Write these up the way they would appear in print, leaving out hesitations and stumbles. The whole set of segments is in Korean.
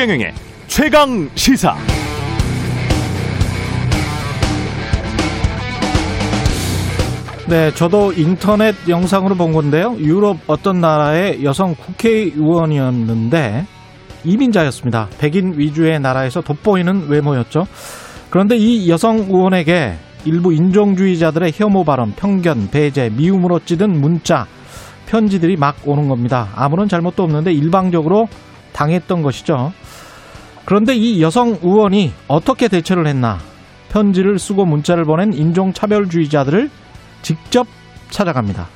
최경영의 최강시사. 네, 저도 인터넷 영상으로 본 건데요. 유럽 어떤 나라의 여성 국회의원이었는데 이민자였습니다. 백인 위주의 나라에서 돋보이는 외모였죠. 그런데 이 여성 의원에게 일부 인종주의자들의 혐오 발언, 편견, 배제, 미움으로 찌든 문자, 편지들이 막 오는 겁니다. 아무런 잘못도 없는데 일방적으로 당했던 것이죠. 그런데 이 여성 의원이 어떻게 대처를 했나? 편지를 쓰고 문자를 보낸 인종차별주의자들을 직접 찾아갑니다.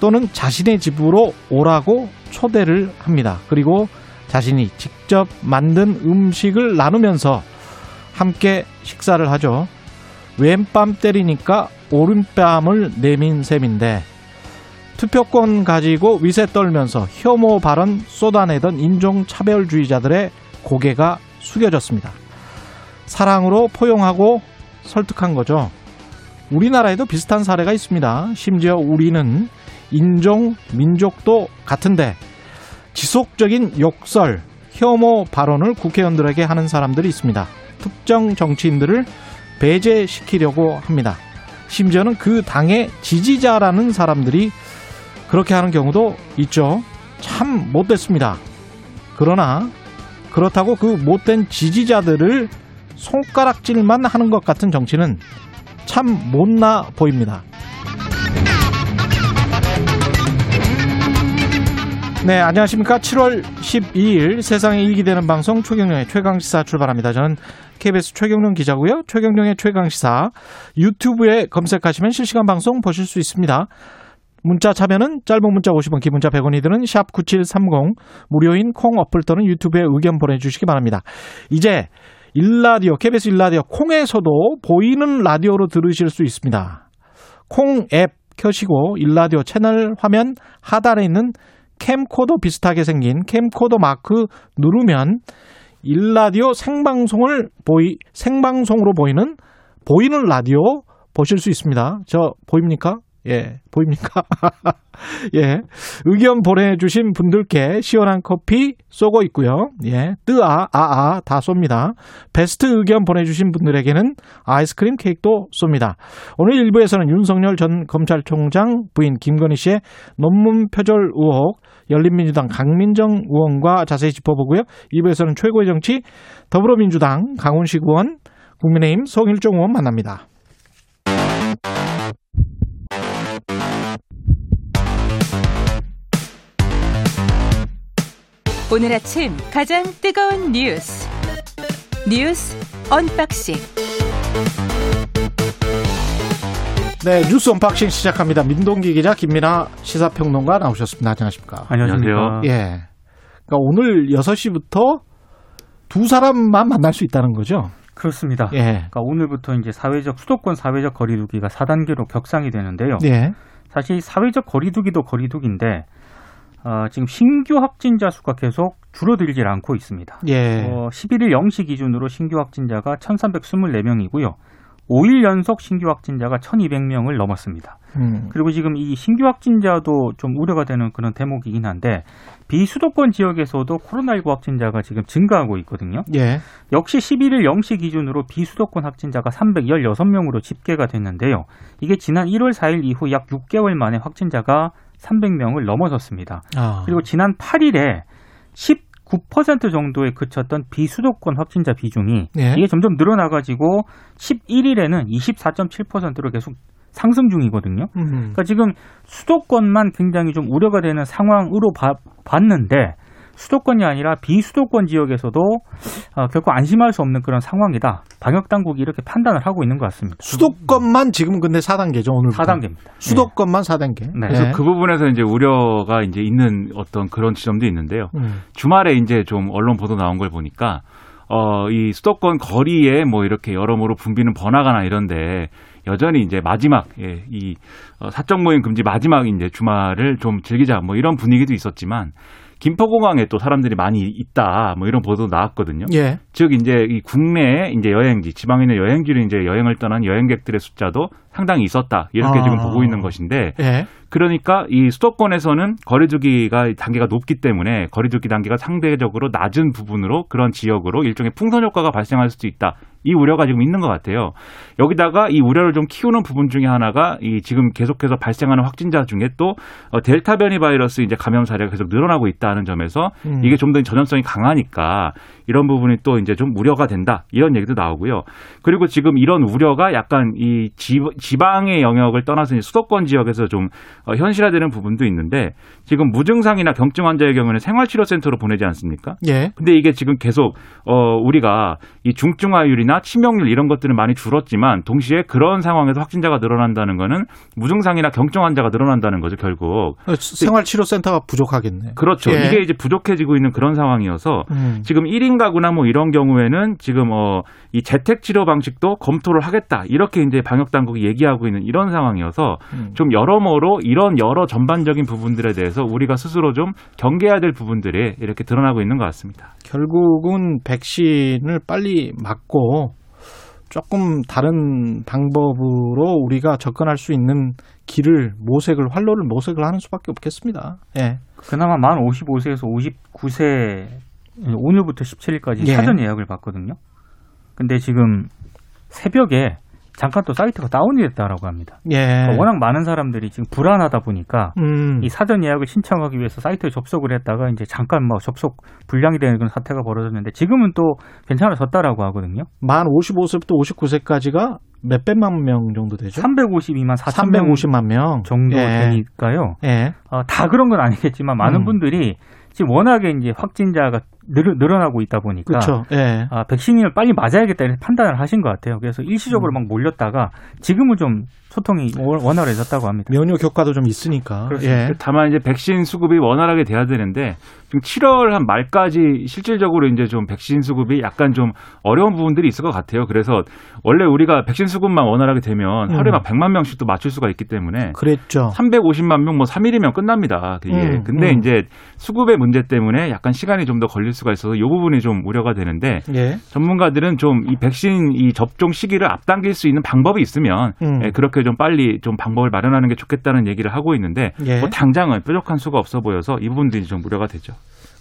또는 자신의 집으로 오라고 초대를 합니다. 그리고 자신이 직접 만든 음식을 나누면서 함께 식사를 하죠. 왼뺨 때리니까 오른뺨을 내민 셈인데, 투표권 가지고 위세 떨면서 혐오 발언 쏟아내던 인종차별주의자들의 고개가 숙여졌습니다. 사랑으로 포용하고 설득한 거죠. 우리나라에도 비슷한 사례가 있습니다. 심지어 우리는 인종, 민족도 같은데 지속적인 욕설, 혐오 발언을 국회의원들에게 하는 사람들이 있습니다. 특정 정치인들을 배제시키려고 합니다. 심지어는 그 당의 지지자라는 사람들이 그렇게 하는 경우도 있죠. 참 못됐습니다. 그러나 그렇다고 그 못된 지지자들을 손가락질만 하는 것 같은 정치는 참 못나 보입니다. 네, 안녕하십니까. 7월 12일 세상에 이익이 되는 방송 최경영의 최강시사 출발합니다. 저는 KBS 최경영 기자고요. 최경영의 최강시사 유튜브에 검색하시면 실시간 방송 보실 수 있습니다. 문자 참여는 짧은 문자 50원, 긴 문자 100원이 드는 샵9730, 무료인 콩 어플 또는 유튜브에 의견 보내주시기 바랍니다. 이제 일라디오, KBS 일라디오 콩에서도 보이는 라디오로 들으실 수 있습니다. 콩 앱 켜시고 일라디오 채널 화면 하단에 있는 캠코더 비슷하게 생긴 캠코더 마크 누르면 일라디오 생방송으로 보이는 라디오 보실 수 있습니다. 저 보입니까? 예, 보입니까? 예, 의견 보내주신 분들께 시원한 커피 쏘고 있고요. 예, 뜨아, 아아 다 쏩니다. 베스트 의견 보내주신 분들에게는 아이스크림 케이크도 쏩니다. 오늘 1부에서는 윤석열 전 검찰총장 부인 김건희 씨의 논문 표절 의혹, 열린민주당 강민정 의원과 자세히 짚어보고요. 2부에서는 최고의 정치 더불어민주당 강훈식 의원, 국민의힘 송일종 의원 만납니다. 오늘 아침 가장 뜨거운 뉴스 언박싱. 네, 뉴스 언박싱 시작합니다. 민동기 기자, 김민아 시사평론가 나오셨습니다. 안녕하십니까? 안녕하세요. 예, 그러니까 오늘 6시부터 두 사람만 만날 수 있다는 거죠? 그렇습니다. 예. 그러니까 오늘부터 이제 수도권 사회적 거리두기가 4단계로 격상이 되는데요. 예. 사실 사회적 거리두기도 거리두기인데. 지금 신규 확진자 수가 계속 줄어들질 않고 있습니다. 예. 11일 0시 기준으로 신규 확진자가 1,324명이고요. 5일 연속 신규 확진자가 1,200명을 넘었습니다. 그리고 지금 이 신규 확진자도 좀 우려가 되는 그런 대목이긴 한데 비수도권 지역에서도 코로나19 확진자가 지금 증가하고 있거든요. 예. 역시 11일 0시 기준으로 비수도권 확진자가 316명으로 집계가 됐는데요. 이게 지난 1월 4일 이후 약 6개월 만에 확진자가 300명을 넘어섰습니다. 그리고 지난 8일에 19% 정도에 그쳤던 비수도권 확진자 비중이 예. 이게 점점 늘어나가지고 11일에는 24.7%로 계속 상승 중이거든요. 그러니까 지금 수도권만 굉장히 좀 우려가 되는 상황으로 봤는데 수도권이 아니라 비수도권 지역에서도 결코 안심할 수 없는 그런 상황이다. 방역당국이 이렇게 판단을 하고 있는 것 같습니다. 수도권만 지금 근데 4단계죠, 오늘부터. 4단계입니다. 수도권만 네. 4단계. 네. 그래서 그 부분에서 이제 우려가 이제 있는 어떤 그런 지점도 있는데요. 주말에 이제 좀 언론 보도 나온 걸 보니까 이 수도권 거리에 뭐 이렇게 여러모로 붐비는 번화가나 이런데 여전히 이제 마지막 이 사적 모임 금지 마지막 이제 주말을 좀 즐기자 뭐 이런 분위기도 있었지만. 김포공항에 또 사람들이 많이 있다, 뭐 이런 보도 나왔거든요. 예. 즉 이제 이 국내에 이제 여행지, 지방에 있는 여행지로 이제 여행을 떠난 여행객들의 숫자도 상당히 있었다, 이렇게 지금 보고 있는 것인데, 예. 그러니까 이 수도권에서는 거리두기가 단계가 높기 때문에 거리두기 단계가 상대적으로 낮은 부분으로 그런 지역으로 일종의 풍선 효과가 발생할 수도 있다, 이 우려가 지금 있는 것 같아요. 여기다가 이 우려를 좀 키우는 부분 중에 하나가 이 지금 계속해서 발생하는 확진자 중에 또 델타 변이 바이러스 이제 감염 사례가 계속 늘어나고 있다는 점에서 이게 좀 더 전염성이 강하니까 이런 부분이 또 이제 좀 우려가 된다, 이런 얘기도 나오고요. 그리고 지금 이런 우려가 약간 이 지방의 영역을 떠나서 수도권 지역에서 좀 현실화되는 부분도 있는데, 지금 무증상이나 경증 환자의 경우는 생활치료센터로 보내지 않습니까? 예. 근데 이게 지금 계속 우리가 이 중증화율이나 치명률 이런 것들은 많이 줄었지만 동시에 그런 상황에서 확진자가 늘어난다는 거는 무증상이나 경증 환자가 늘어난다는 거죠, 결국. 생활치료센터가 부족하겠네. 그렇죠. 예. 이게 이제 부족해지고 있는 그런 상황이어서 지금 1인 가구나 뭐 이런 경우에는 지금 이 재택 치료 방식도 검토를 하겠다, 이렇게 이제 방역 당국이 얘기하고 있는 이런 상황이어서 좀 여러모로 이런 여러 전반적인 부분들에 대해서 우리가 스스로 좀 경계해야 될 부분들이 이렇게 드러나고 있는 것 같습니다. 결국은 백신을 빨리 맞고 조금 다른 방법으로 우리가 접근할 수 있는 길을 활로를 모색을 하는 수밖에 없겠습니다. 예. 그나마 만 55세에서 59세 오늘부터 17일까지 예. 사전 예약을 받거든요. 근데 지금 새벽에 잠깐 또 사이트가 다운이 됐다라고 합니다. 예. 워낙 많은 사람들이 지금 불안하다 보니까 이 사전 예약을 신청하기 위해서 사이트에 접속을 했다가 이제 잠깐 뭐 접속 불량이 되는 그런 사태가 벌어졌는데 지금은 또 괜찮아졌다라고 하거든요. 만 55세부터 59세까지가 몇백만 명 정도 되죠? 350만 명 정도 예. 되니까요. 예. 다 그런 건 아니겠지만 많은 분들이 지금 워낙에 이제 확진자가 늘어나고 있다 보니까 그렇죠. 예. 백신을 빨리 맞아야겠다 이런 판단을 하신 것 같아요. 그래서 일시적으로 막 몰렸다가 지금은 좀 소통이 원활해졌다고 합니다. 면역 효과도 좀 있으니까. 예. 다만 이제 백신 수급이 원활하게 돼야 되는데 지금 7월 한 말까지 실질적으로 이제 좀 백신 수급이 약간 좀 어려운 부분들이 있을 것 같아요. 그래서 원래 우리가 백신 수급만 원활하게 되면 하루에 막 100만 명씩 또 맞출 수가 있기 때문에 그랬죠. 350만 명 뭐 3일이면 끝납니다. 그게. 근데 이제 수급의 문제 때문에 약간 시간이 좀 더 걸릴 수가 있어서 이 부분이 좀 우려가 되는데 예. 전문가들은 좀 이 백신 이 접종 시기를 앞당길 수 있는 방법이 있으면 예, 그렇게 좀 빨리 좀 방법을 마련하는 게 좋겠다는 얘기를 하고 있는데 예. 뭐 당장은 뾰족한 수가 없어 보여서 이 부분들이 좀 우려가 되죠.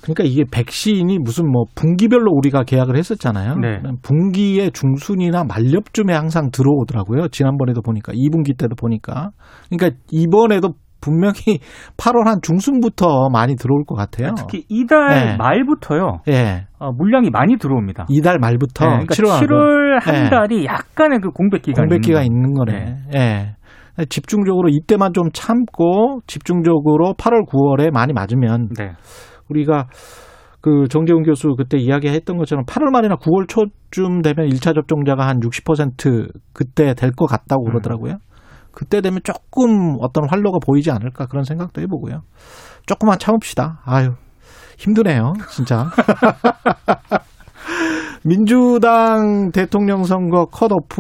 그러니까 이게 백신이 무슨 뭐 분기별로 우리가 계약을 했었잖아요. 네. 분기의 중순이나 말엽쯤에 항상 들어오더라고요. 지난번에도 보니까 2분기 때도 보니까. 그러니까 이번에도 분명히 8월 한 중순부터 많이 들어올 것 같아요. 특히 이달 네. 말부터요. 예. 물량이 많이 들어옵니다. 이달 말부터. 네. 그러니까 7월 한 달이 네. 약간의 그 공백기가 있는 거네. 예. 네. 네. 집중적으로 이때만 좀 참고 집중적으로 8월 9월에 많이 맞으면 네. 우리가 그 정재훈 교수 그때 이야기했던 것처럼 8월 말이나 9월 초쯤 되면 1차 접종자가 한 60% 그때 될 것 같다고 그러더라고요. 그때 되면 조금 어떤 활로가 보이지 않을까 그런 생각도 해보고요. 조금만 참읍시다. 아유, 힘드네요. 진짜. 민주당 대통령 선거 컷오프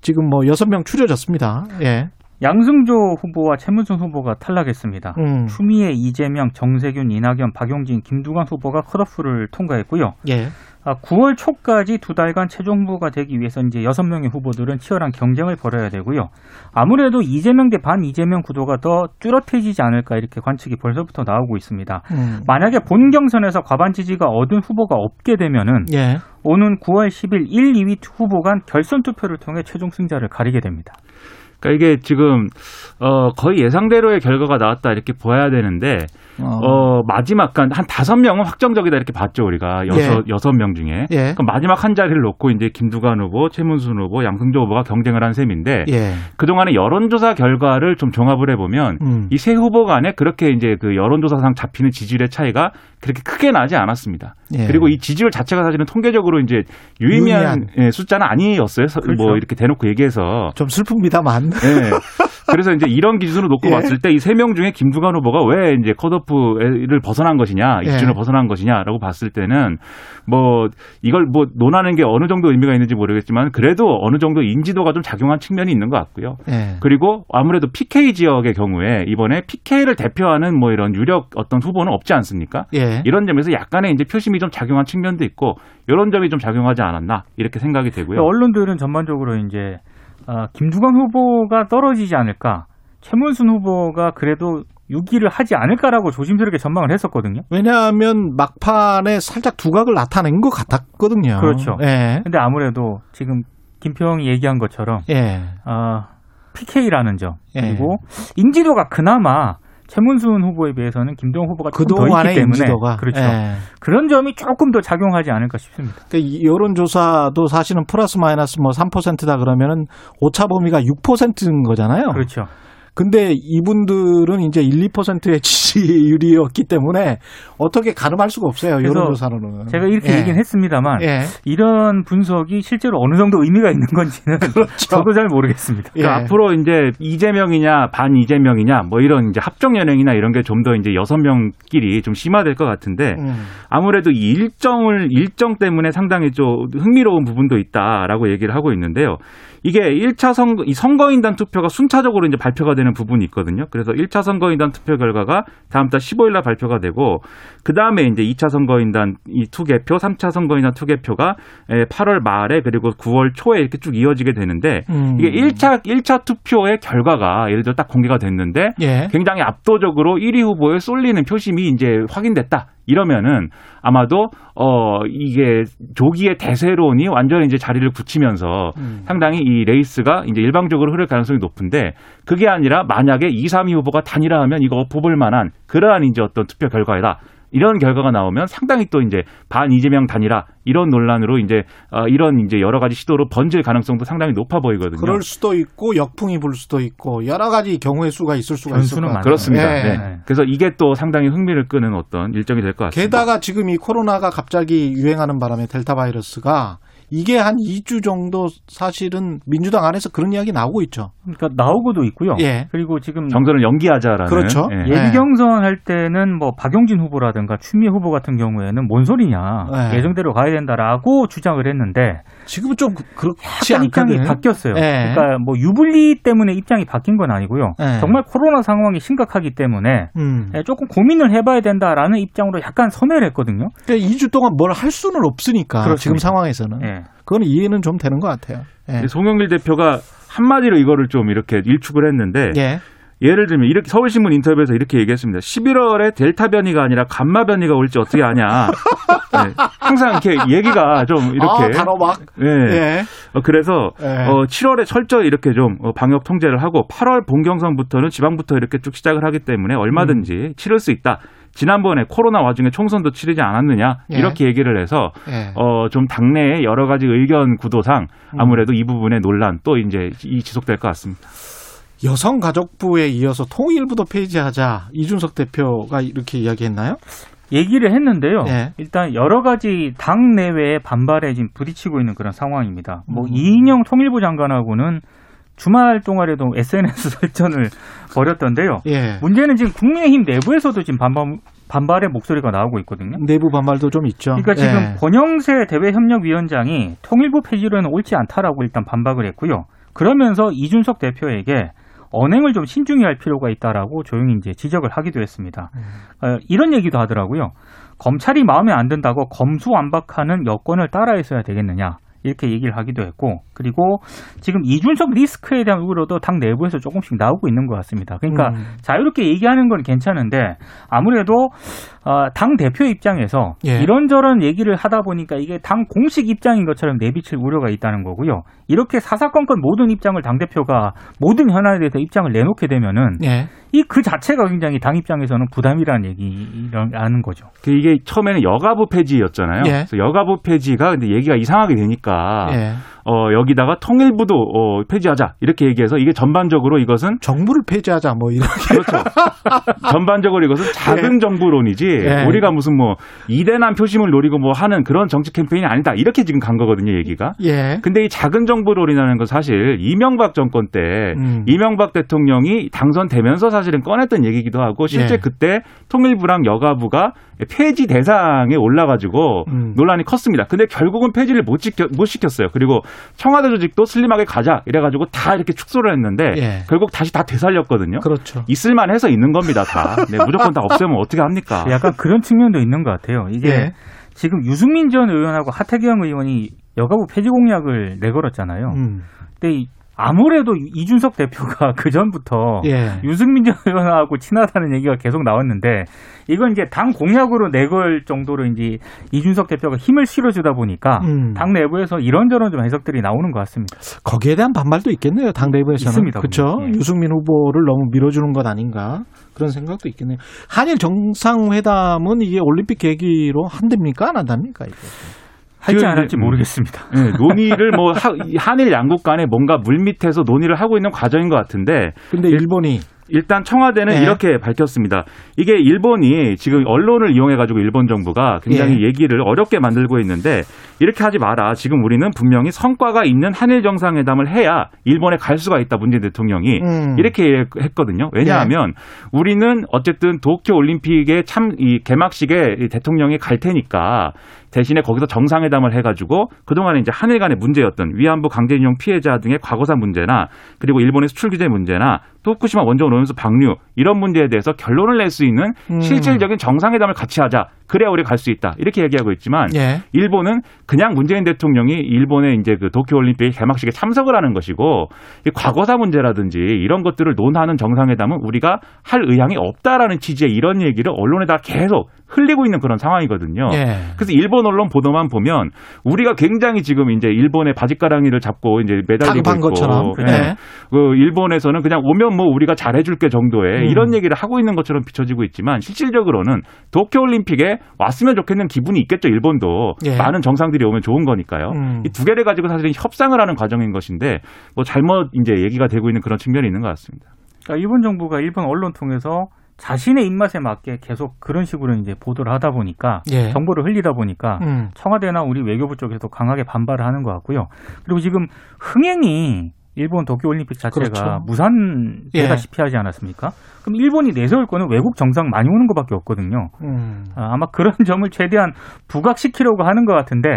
지금 뭐 6명 추려졌습니다. 예. 양승조 후보와 최문순 후보가 탈락했습니다. 추미애, 이재명, 정세균, 이낙연, 박용진, 김두관 후보가 컷오프를 통과했고요. 예. 9월 초까지 두 달간 최종 후보가 되기 위해서 이제 6명의 후보들은 치열한 경쟁을 벌여야 되고요. 아무래도 이재명 대 반 이재명 구도가 더 뚜렷해지지 않을까 이렇게 관측이 벌써부터 나오고 있습니다. 만약에 본 경선에서 과반 지지가 얻은 후보가 없게 되면은 예. 오는 9월 10일 1, 2위 후보 간 결선 투표를 통해 최종 승자를 가리게 됩니다. 그러니까 이게 지금 거의 예상대로의 결과가 나왔다 이렇게 보아야 되는데 마지막 한 5명은 확정적이다 이렇게 봤죠, 우리가. 여섯 명 중에. 예. 그럼 마지막 한 자리를 놓고 이제 김두관 후보, 최문순 후보, 양승조 후보가 경쟁을 한 셈인데 예. 그동안의 여론조사 결과를 좀 종합을 해보면 이 세 후보 간에 그렇게 이제 그 여론조사상 잡히는 지지율의 차이가 그렇게 크게 나지 않았습니다. 예. 그리고 이 지지율 자체가 사실은 통계적으로 이제 유의미한 숫자는 아니었어요. 그렇죠. 뭐 이렇게 대놓고 얘기해서 좀 슬픕니다만. 네. 그래서 이제 이런 기준으로 놓고 봤을 때 이 세 명 중에 김두관 후보가 왜 이제 컷오프를 벗어난 것이냐, 이 기준을 벗어난 것이냐라고 봤을 때는 뭐 이걸 뭐 논하는 게 어느 정도 의미가 있는지 모르겠지만 그래도 어느 정도 인지도가 좀 작용한 측면이 있는 것 같고요. 예. 그리고 아무래도 PK 지역의 경우에 이번에 PK를 대표하는 뭐 이런 유력 어떤 후보는 없지 않습니까? 예. 이런 점에서 약간의 이제 표심이 좀 작용한 측면도 있고 이런 점이 좀 작용하지 않았나 이렇게 생각이 되고요. 언론들은 전반적으로 이제 김두관 후보가 떨어지지 않을까, 최문순 후보가 그래도 6위를 하지 않을까라고 조심스럽게 전망을 했었거든요. 왜냐하면 막판에 살짝 두각을 나타낸 것 같았거든요. 그렇죠. 그런데 예. 아무래도 지금 김평이 얘기한 것처럼 예. PK라는 점 그리고 예. 인지도가 그나마 최문순 후보에 비해서는 김두관 후보가 조금 더 있기 때문에 그렇죠. 예. 그런 점이 조금 더 작용하지 않을까 싶습니다. 그러니까 여론조사도 사실은 플러스 마이너스 뭐 3%다 그러면은 오차 범위가 6%인 거잖아요. 그렇죠. 근데 이분들은 이제 1, 2%의 지지율이었기 때문에 어떻게 가늠할 수가 없어요. 여론조사로는. 제가 이렇게 예. 얘기는 했습니다만 예. 이런 분석이 실제로 어느 정도 의미가 있는 건지는 그렇죠. 저도 잘 모르겠습니다. 예. 그러니까 앞으로 이제 이재명이냐 반 이재명이냐 뭐 이런 이제 합종 연행이나 이런 게 좀 더 이제 여섯 명끼리 좀 심화될 것 같은데 아무래도 이 일정 때문에 상당히 좀 흥미로운 부분도 있다라고 얘기를 하고 있는데요. 이게 1차 선거인단 투표가 순차적으로 이제 발표가 되는 부분이 있거든요. 그래서 1차 선거인단 투표 결과가 다음 달 15일 날 발표가 되고 그다음에 이제 2차 선거인단 이 투개표, 3차 선거인단 투개표가 8월 말에 그리고 9월 초에 이렇게 쭉 이어지게 되는데 이게 1차 투표의 결과가 예를 들어 딱 공개가 됐는데 예. 굉장히 압도적으로 1위 후보에 쏠리는 표심이 이제 확인됐다. 이러면은 아마도 이게 조기의 대세론이 완전히 이제 자리를 굳히면서 상당히 이 레이스가 이제 일방적으로 흐를 가능성이 높은데 그게 아니라 만약에 2, 3위 후보가 단일화하면 이거 엎어볼 만한 그러한 이제 어떤 투표 결과이다. 이런 결과가 나오면 상당히 또 이제 반 이재명 단일화 이런 논란으로 이제 이런 이제 여러 가지 시도로 번질 가능성도 상당히 높아 보이거든요. 그럴 수도 있고 역풍이 불 수도 있고 여러 가지 경우의 수가 있을 수가 있습니다. 그렇습니다. 네. 네. 네. 그래서 이게 또 상당히 흥미를 끄는 어떤 일정이 될 것 같습니다. 게다가 지금 이 코로나가 갑자기 유행하는 바람에 델타 바이러스가 이게 한 2주 정도 사실은 민주당 안에서 그런 이야기 나오고 있죠. 그러니까 나오고도 있고요. 예. 그리고 지금 경선을 연기하자라는. 그렇죠. 예. 예비 경선 할 때는 뭐 박용진 후보라든가 추미애 후보 같은 경우에는 뭔 소리냐. 예. 예정대로 가야 된다라고 주장을 했는데 지금은 좀 그렇지 않거든요. 입장이 바뀌었어요. 예. 그러니까 뭐 유불리 때문에 입장이 바뀐 건 아니고요. 예. 정말 코로나 상황이 심각하기 때문에 조금 고민을 해봐야 된다라는 입장으로 약간 선회를 했거든요. 그러니까 2주 동안 뭘 할 수는 없으니까 그렇습니다. 지금 상황에서는. 예. 그건 이해는 좀 되는 것 같아요. 예. 송영길 대표가 한마디로 이거를 좀 이렇게 일축을 했는데 예. 예를 들면 이렇게 서울신문 인터뷰에서 이렇게 얘기했습니다. 11월에 델타 변이가 아니라 감마 변이가 올지 어떻게 아냐. 네. 항상 이렇게 얘기가 좀 이렇게 단호박. 네. 예. 그래서 예. 7월에 철저히 이렇게 좀 방역 통제를 하고 8월 본경선부터는 지방부터 이렇게 쭉 시작을 하기 때문에 얼마든지 치를 수 있다. 지난번에 코로나 와중에 총선도 치르지 않았느냐 예. 이렇게 얘기를 해서 예. 좀 당내의 여러 가지 의견 구도상 아무래도 이 부분의 논란 또 이제 지속될 것 같습니다. 여성가족부에 이어서 통일부도 폐지하자 이준석 대표가 이렇게 이야기했나요? 얘기를 했는데요. 예. 일단 여러 가지 당 내외의 반발에 지금 부딪히고 있는 그런 상황입니다. 뭐 이인영 통일부 장관하고는 주말 동안에도 SNS 설전을 벌였던데요. 예. 문제는 지금 국민의힘 내부에서도 지금 반발의 목소리가 나오고 있거든요. 내부 반발도 좀 있죠. 그러니까 지금 예. 권영세 대외협력위원장이 통일부 폐지로는 옳지 않다라고 일단 반박을 했고요. 그러면서 이준석 대표에게 언행을 좀 신중히 할 필요가 있다라고 조용히 이제 지적을 하기도 했습니다. 이런 얘기도 하더라고요. 검찰이 마음에 안 든다고 검수완박하는 여권을 따라 있어야 되겠느냐. 이렇게 얘기를 하기도 했고 그리고 지금 이준석 리스크에 대한 의혹도 당 내부에서 조금씩 나오고 있는 것 같습니다. 그러니까 자유롭게 얘기하는 건 괜찮은데 아무래도 당 대표 입장에서 예. 이런저런 얘기를 하다 보니까 이게 당 공식 입장인 것처럼 내비칠 우려가 있다는 거고요. 이렇게 사사건건 모든 입장을 당 대표가 모든 현안에 대해서 입장을 내놓게 되면은 예. 이 그 자체가 굉장히 당 입장에서는 부담이라는 얘기라는 거죠. 이게 처음에는 여가부 폐지였잖아요. 예. 그래서 여가부 폐지가 근데 얘기가 이상하게 되니까 예. 여기다가 통일부도 폐지하자 이렇게 얘기해서 이게 전반적으로 이것은 정부를 폐지하자 뭐 이런 그렇죠. 전반적으로 이것은 작은 정부론이지 우리가 무슨 뭐 이대남 표심을 노리고 뭐 하는 그런 정치 캠페인이 아니다 이렇게 지금 간 거거든요 얘기가. 예. 근데 이 작은 정부론이라는 건 사실 이명박 정권 때 이명박 대통령이 당선되면서 사실은 꺼냈던 얘기기도 하고 실제 그때 통일부랑 여가부가 폐지 대상에 올라가지고 논란이 컸습니다. 근데 결국은 폐지를 못 시켰어요. 그리고 청와대 조직도 슬림하게 가자 이래가지고 다 이렇게 축소를 했는데 결국 다시 다 되살렸거든요. 그렇죠. 있을만해서 있는 겁니다. 다 무조건 다 없애면 어떻게 합니까? 약간 그런 측면도 있는 것 같아요. 이게 지금 유승민 전 의원하고 하태경 의원이 여가부 폐지 공약을 내걸었잖아요. 근데 아무래도 이준석 대표가 그전부터 유승민 전 의원하고 친하다는 얘기가 계속 나왔는데 이건 이제 당 공약으로 내걸 정도로 이제 이준석 대표가 힘을 실어주다 보니까 당 내부에서 이런저런 좀 해석들이 나오는 것 같습니다. 거기에 대한 반발도 있겠네요. 당 내부에서는. 있습니다. 그렇죠. 예. 유승민 후보를 너무 밀어주는 건 아닌가 그런 생각도 있겠네요. 한일 정상회담은 이게 올림픽 계기로 한답니까? 안 한답니까? 이거. 할지 안 할지 모르겠습니다. 네, 논의를 뭐 한일 양국 간에 뭔가 물밑에서 논의를 하고 있는 과정인 것 같은데. 근데 일본이. 일단 청와대는 이렇게 밝혔습니다. 이게 일본이 지금 언론을 이용해가지고 일본 정부가 굉장히 얘기를 어렵게 만들고 있는데 이렇게 하지 마라. 지금 우리는 분명히 성과가 있는 한일 정상회담을 해야 일본에 갈 수가 있다. 문재인 대통령이 이렇게 했거든요. 왜냐하면 우리는 어쨌든 도쿄올림픽의 이 개막식에 대통령이 갈 테니까 대신에 거기서 정상회담을 해가지고 그동안에 이제 한일 간의 문제였던 위안부 강제징용 피해자 등의 과거사 문제나 그리고 일본의 수출 규제 문제나 후쿠시마 원전 오염수 방류 이런 문제에 대해서 결론을 낼 수 있는 실질적인 정상회담을 같이 하자. 그래야 우리 갈 수 있다. 이렇게 얘기하고 있지만 일본은 그냥 문재인 대통령이 일본의 이제 그 도쿄올림픽 개막식에 참석을 하는 것이고 이 과거사 문제라든지 이런 것들을 논하는 정상회담은 우리가 할 의향이 없다라는 취지의 이런 얘기를 언론에다 계속 흘리고 있는 그런 상황이거든요. 그래서 일본 언론 보도만 보면 우리가 굉장히 지금 이제 일본의 바짓가랑이를 잡고 이제 매달리고 있고 것처럼. 그 일본에서는 그냥 오면 뭐 우리가 잘해줄게 정도의 이런 얘기를 하고 있는 것처럼 비춰지고 있지만 실질적으로는 도쿄올림픽에 왔으면 좋겠는 기분이 있겠죠. 일본도 많은 정상들이 오면 좋은 거니까요. 이 두 개를 가지고 사실은 협상을 하는 과정인 것인데 뭐 잘못 이제 얘기가 되고 있는 그런 측면이 있는 것 같습니다. 그러니까 일본 정부가 일본 언론 통해서 자신의 입맛에 맞게 계속 그런 식으로 이제 보도를 하다 보니까 정보를 흘리다 보니까 청와대나 우리 외교부 쪽에서도 강하게 반발을 하는 것 같고요. 그리고 지금 흥행이 일본 도쿄올림픽 자체가 무산되다시피 하지 않았습니까? 그럼 일본이 내세울 거는 외국 정상 많이 오는 것밖에 없거든요. 아마 그런 점을 최대한 부각시키려고 하는 것 같은데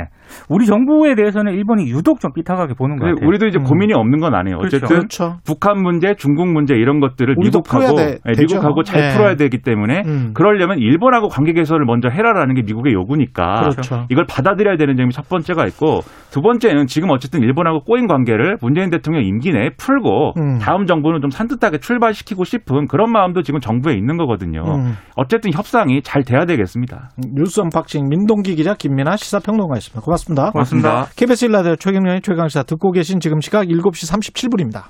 우리 정부에 대해서는 일본이 유독 좀 삐딱하게 보는 것 같아요. 우리도 이제 고민이 없는 건 아니에요. 어쨌든 그렇죠. 북한 문제, 중국 문제 이런 것들을 미국하고 잘 풀어야 되기 때문에 그러려면 일본하고 관계 개선을 먼저 해라라는 게 미국의 요구니까 그렇죠. 이걸 받아들여야 되는 점이 첫 번째가 있고 두 번째는 지금 어쨌든 일본하고 꼬인 관계를 문재인 대통령 임기 내에 풀고 다음 정부는 좀 산뜻하게 출발시키고 싶은 그런 마음도 지금 정부에 있는 거거든요. 어쨌든 협상이 잘 돼야 되겠습니다. 뉴스 언박싱 민동기 기자 김민아 시사평론가였습니다. 고맙습니다. 고맙습니다. KBS 1라디오 최경영의 최강시사 듣고 계신 지금 시각 7시 37분입니다.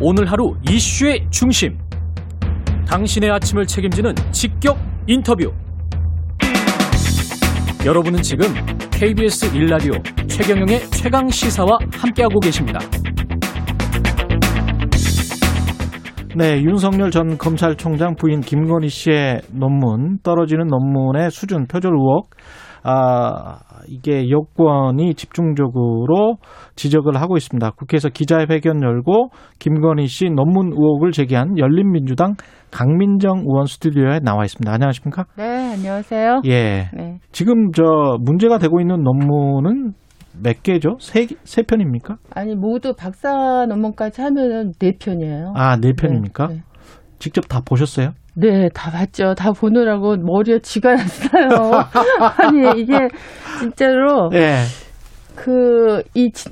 오늘 하루 이슈의 중심. 당신의 아침을 책임지는 직격 인터뷰. 여러분은 지금 KBS 1라디오 최경영의 최강시사와 함께하고 계십니다. 네, 윤석열 전 검찰총장 부인 김건희 씨의 논문, 떨어지는 논문의 수준 표절 의혹, 이게 여권이 집중적으로 지적을 하고 있습니다. 국회에서 기자회견 열고 김건희 씨 논문 의혹을 제기한 열린민주당 강민정 의원 스튜디오에 나와 있습니다. 안녕하십니까? 네, 안녕하세요. 지금 문제가 되고 있는 논문은 몇 개죠? 세 편입니까? 아니, 모두 박사 논문까지 하면은 4편이에요. 아, 4편입니까? 네. 직접 다 보셨어요? 네, 다 봤죠. 다 보느라고 머리에 쥐가 났어요. 아니, 이게 진짜로.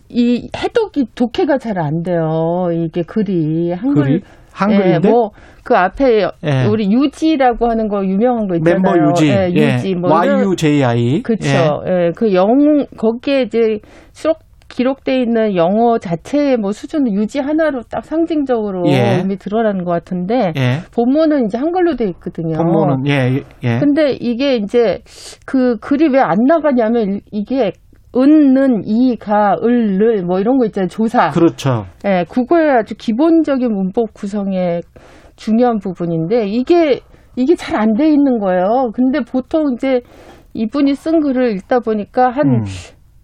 이 해독이 독해가 잘 안 돼요. 이게 글이. 한글인데? 뭐, 그 앞에 우리 유지라고 하는 거 유명한 거 있잖아요. 멤버 유지. YUJI. 그렇죠. 그 거기에 이제 기록되어 있는 영어 자체의 뭐 수준 유지 하나로 딱 상징적으로 의미 드러나는 것 같은데 본문은 이제 한글로 되어 있거든요. 본문은 근데 이게 이제 그 글이 왜 안 나가냐면 이게 은는, 이가, 을를 뭐 이런 거 있잖아요. 조사. 그렇죠. 예, 그거에 아주 기본적인 문법 구성의 중요한 부분인데 이게 잘 안 돼 있는 거예요. 근데 보통 이제 이분이 쓴 글을 읽다 보니까 한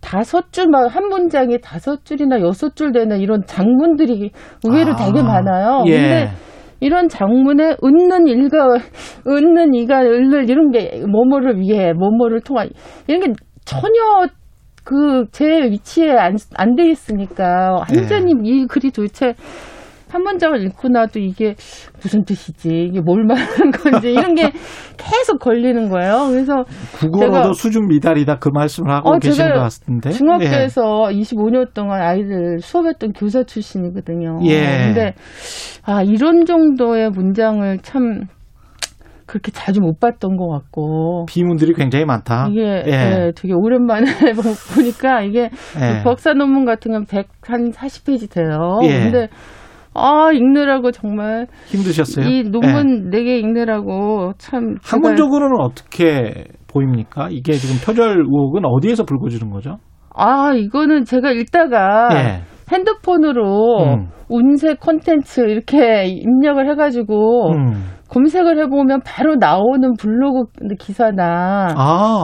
다섯 줄, 막 한 문장에 다섯 줄이나 여섯 줄 되는 이런 장문들이 의외로 되게 많아요. 예. 근데 이런 장문에 은는 일가, 은는 이가, 을를 이런 게 뭐뭐를 위해, 뭐뭐를 통한 이런 게 전혀 그 제 위치에 안 돼 있으니까 완전히 네. 이 글이 도대체 한 문장을 읽고 나도 이게 무슨 뜻이지, 이게 뭘 말하는 건지 이런 게 계속 걸리는 거예요. 그래서 국어로도 제가, 수준 미달이다 그 말씀을 하고 계신 것 같은데. 중학교에서 예. 25년 동안 아이들 수업했던 교사 출신이거든요. 그런데 이런 정도의 문장을 참 그렇게 자주 못 봤던 것 같고. 비문들이 굉장히 많다. 이게 되게 오랜만에 보니까 이게 박사 논문 같은 건 140페이지 돼요. 근데 읽느라고 정말 힘드셨어요. 이 논문 4개 읽느라고 참. 학문적으로는 어떻게 보입니까? 이게 지금 표절 의혹은 어디에서 불거지는 거죠? 이거는 제가 읽다가 핸드폰으로 운세 콘텐츠 이렇게 입력을 해가지고 검색을 해보면 바로 나오는 블로그 기사나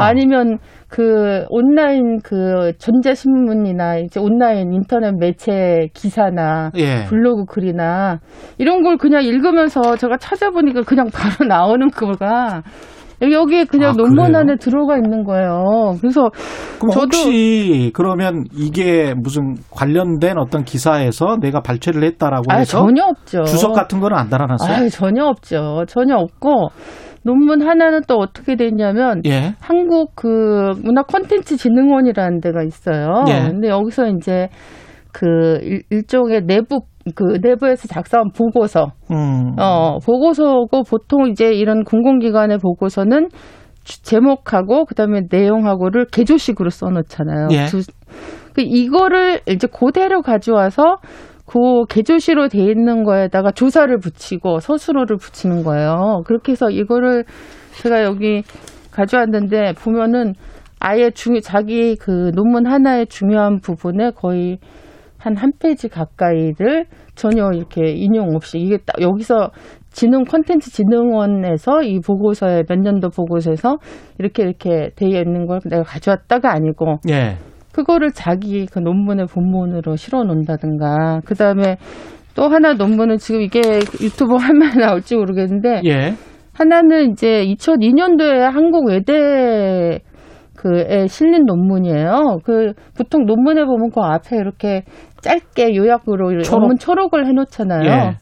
아니면 그 온라인 그 전자신문이나 이제 온라인 인터넷 매체 기사나 블로그 글이나 이런 걸 그냥 읽으면서 제가 찾아보니까 그냥 바로 나오는 거가 여기에 그냥 논문 안에 들어가 있는 거예요. 그래서 그럼 저도 혹시 그러면 이게 무슨 관련된 어떤 기사에서 내가 발췌를 했다라고 해서 전혀 없죠. 주석 같은 거는 안 달아놨어요? 전혀 없죠. 전혀 없고 논문 하나는 또 어떻게 됐냐면 한국 그 문화 콘텐츠 진흥원이라는 데가 있어요. 근데 여기서 이제 그 일종의 내부에서 작성한 보고서. 보고서고 보통 이제 이런 공공기관의 보고서는 제목하고 그다음에 내용하고를 개조식으로 써놓잖아요. 이거를 이제 그대로 가져와서 그 개조시로 돼 있는 거에다가 조사를 붙이고 서술어를 붙이는 거예요. 그렇게 해서 이거를 제가 여기 가져왔는데 보면은 아예 자기 그 논문 하나의 중요한 부분에 거의 한 페이지 가까이를 전혀 이렇게 인용 없이 이게 딱 여기서 콘텐츠진흥원에서 이 보고서에 몇 년도 보고서에서 이렇게 되어 있는 걸 내가 가져왔다가 아니고 그거를 자기 그 논문의 본문으로 실어 놓는다든가 그다음에 또 하나 논문은 지금 이게 유튜브 화면에 나올지 모르겠는데 하나는 이제 2002년도에 한국 외대 그에 실린 논문이에요. 그 보통 논문에 보면 그 앞에 이렇게 짧게 요약으로 논문 초록을 해놓잖아요.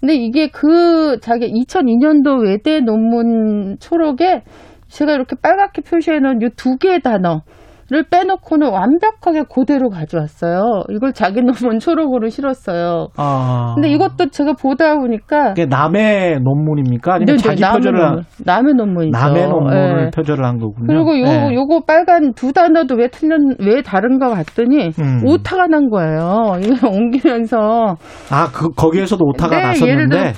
근데 이게 그 자기 2002년도 외대 논문 초록에 제가 이렇게 빨갛게 표시해놓은 이 2개의 단어를 빼놓고는 완벽하게 그대로 가져왔어요. 이걸 자기 논문 초록으로 실었어요. 근데 이것도 제가 보다 보니까 이게 남의 논문입니까? 아니면 자기 표절을 한? 남의 논문이죠. 남의 논문을 표절을 한 거군요. 그리고 요거 빨간 두 단어도 왜 다른가 봤더니 오타가 난 거예요. 이거 옮기면서 거기에서도 오타가 났었는데 예를 들어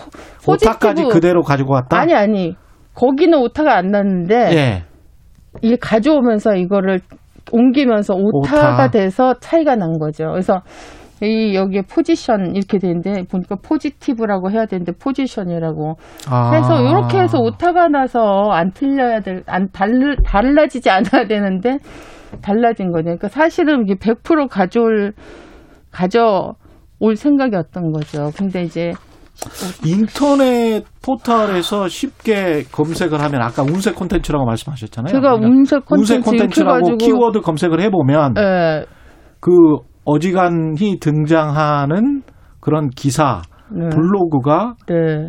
오타까지 그대로 가지고 왔다? 아니 거기는 오타가 안 났는데 이게 가져오면서 이거를 옮기면서 오타가 돼서 차이가 난 거죠. 그래서 여기에 포지션 이렇게 되는데 보니까 포지티브라고 해야 되는데 포지션이라고 해서 이렇게 해서 오타가 나서 안 틀려야 될, 달라지지 않아야 되는데 달라진 거죠. 그러니까 사실은 이게 100% 가져올 생각이었던 거죠. 근데 이제 인터넷 포털에서 쉽게 검색을 하면 아까 운세 콘텐츠라고 말씀하셨잖아요. 제가 운세 콘텐츠라고 키워드 검색을 해보면 그 어지간히 등장하는 그런 기사, 블로그가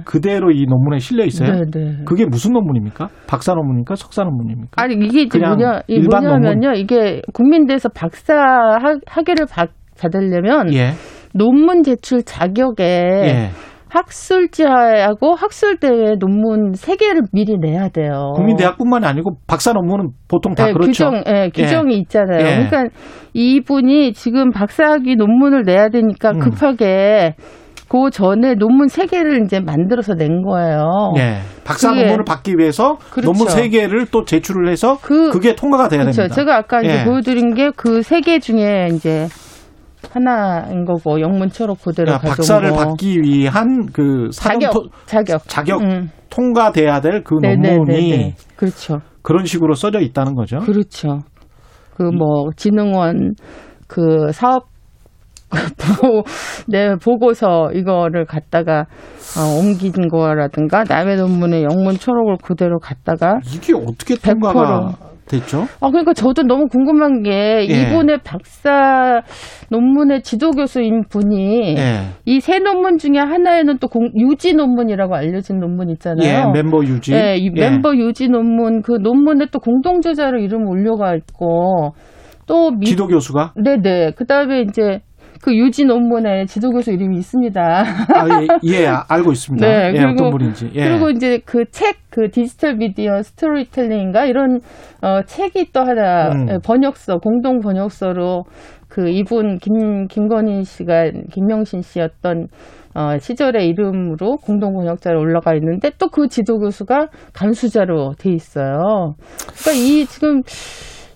그대로 이 논문에 실려 있어요. 그게 무슨 논문입니까? 박사 논문입니까? 석사 논문입니까? 아니 이게 뭐냐면요. 이게 국민대에서 박사 학위를 받으려면 논문 제출 자격에 학술지하고 학술대회 논문 3개를 미리 내야 돼요. 국민대학뿐만이 아니고 박사 논문은 보통 다 그렇죠. 규정이 있잖아요. 그러니까 이분이 지금 박사학위 논문을 내야 되니까 급하게 그 전에 논문 3개를 이제 만들어서 낸 거예요. 네. 박사 논문을 받기 위해서 그렇죠. 논문 3개를 또 제출을 해서 그게 통과가 돼야 그렇죠. 됩니다. 제가 아까 이제 보여드린 게 그 3개 중에 이제 하나인 거고 영문초록 그대로 가져온 거. 박사를 받기 위한 그 자격 통과돼야 될 그 논문이 그렇죠. 그런 식으로 써져 있다는 거죠. 그렇죠. 그 뭐 진흥원 그 사업 네, 보고서 이거를 갖다가 옮긴 거라든가 남의 논문에 영문 초록을 그대로 갖다가 이게 어떻게 통과가 됐죠? 그러니까 저도 너무 궁금한 게 이분의 박사 논문의 지도 교수인 분이 이 세 논문 중에 하나에는 또 유지 논문이라고 알려진 논문 있잖아요. 예, 멤버 유지. 예, 이 멤버 유지 논문 그 논문에 또 공동 저자로 이름 올려가 있고 또 지도 교수가? 네네. 그다음에 이제 그 유지 논문에 지도교수 이름이 있습니다. 알고 있습니다. 네, 그리고, 어떤 분인지. 예. 그리고 이제 그 책, 그 디지털 미디어 스토리텔링인가 이런 책이 또 하나 번역서, 공동 번역서로 그 이분 김건희 씨가 김명신 씨였던 시절의 이름으로 공동 번역자로 올라가 있는데 또 그 지도교수가 감수자로 돼 있어요. 그러니까 이 지금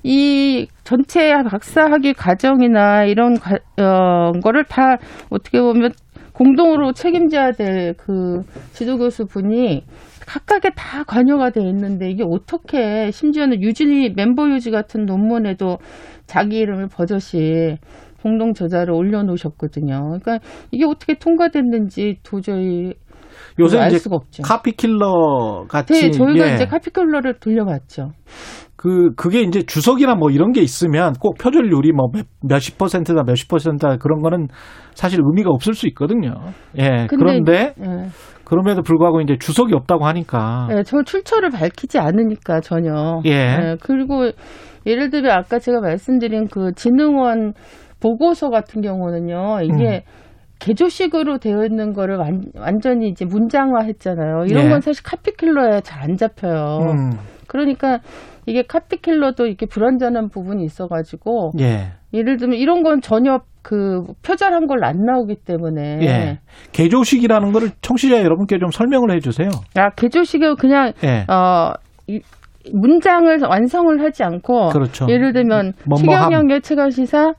이 전체 박사학위 과정이나 이런 거를 다 어떻게 보면 공동으로 책임져야 될 그 지도교수 분이 각각에 다 관여가 돼 있는데 이게 어떻게 심지어는 유진이 멤버 유지 같은 논문에도 자기 이름을 버젓이 공동 저자를 올려놓으셨거든요. 그러니까 이게 어떻게 통과됐는지 도저히 요새 알 수가 없죠. 카피킬러 같이 네, 저희가 이제 카피킬러를 돌려봤죠. 그게 이제 주석이나 뭐 이런 게 있으면 꼭 표절률이 뭐 몇십 퍼센트다 몇십 퍼센트다 그런 거는 사실 의미가 없을 수 있거든요. 예. 그런데 그럼에도 불구하고 이제 주석이 없다고 하니까. 예, 저 출처를 밝히지 않으니까 전혀. 예. 그리고 예를 들면 아까 제가 말씀드린 그 진흥원 보고서 같은 경우는요. 이게 개조식으로 되어 있는 거를 완전히 이제 문장화했잖아요. 이런 건 사실 카피킬러에 잘 안 잡혀요. 그러니까 이게 카피킬러도 이렇게 불완전한 부분이 있어가지고 예를 들면 이런 건 전혀 그 표절한 걸 안 나오기 때문에 개조식이라는 거를 청취자 여러분께 좀 설명을 해주세요. 개조식은 그냥 문장을 완성을 하지 않고 그렇죠. 예를 들면 최경영의 최강시사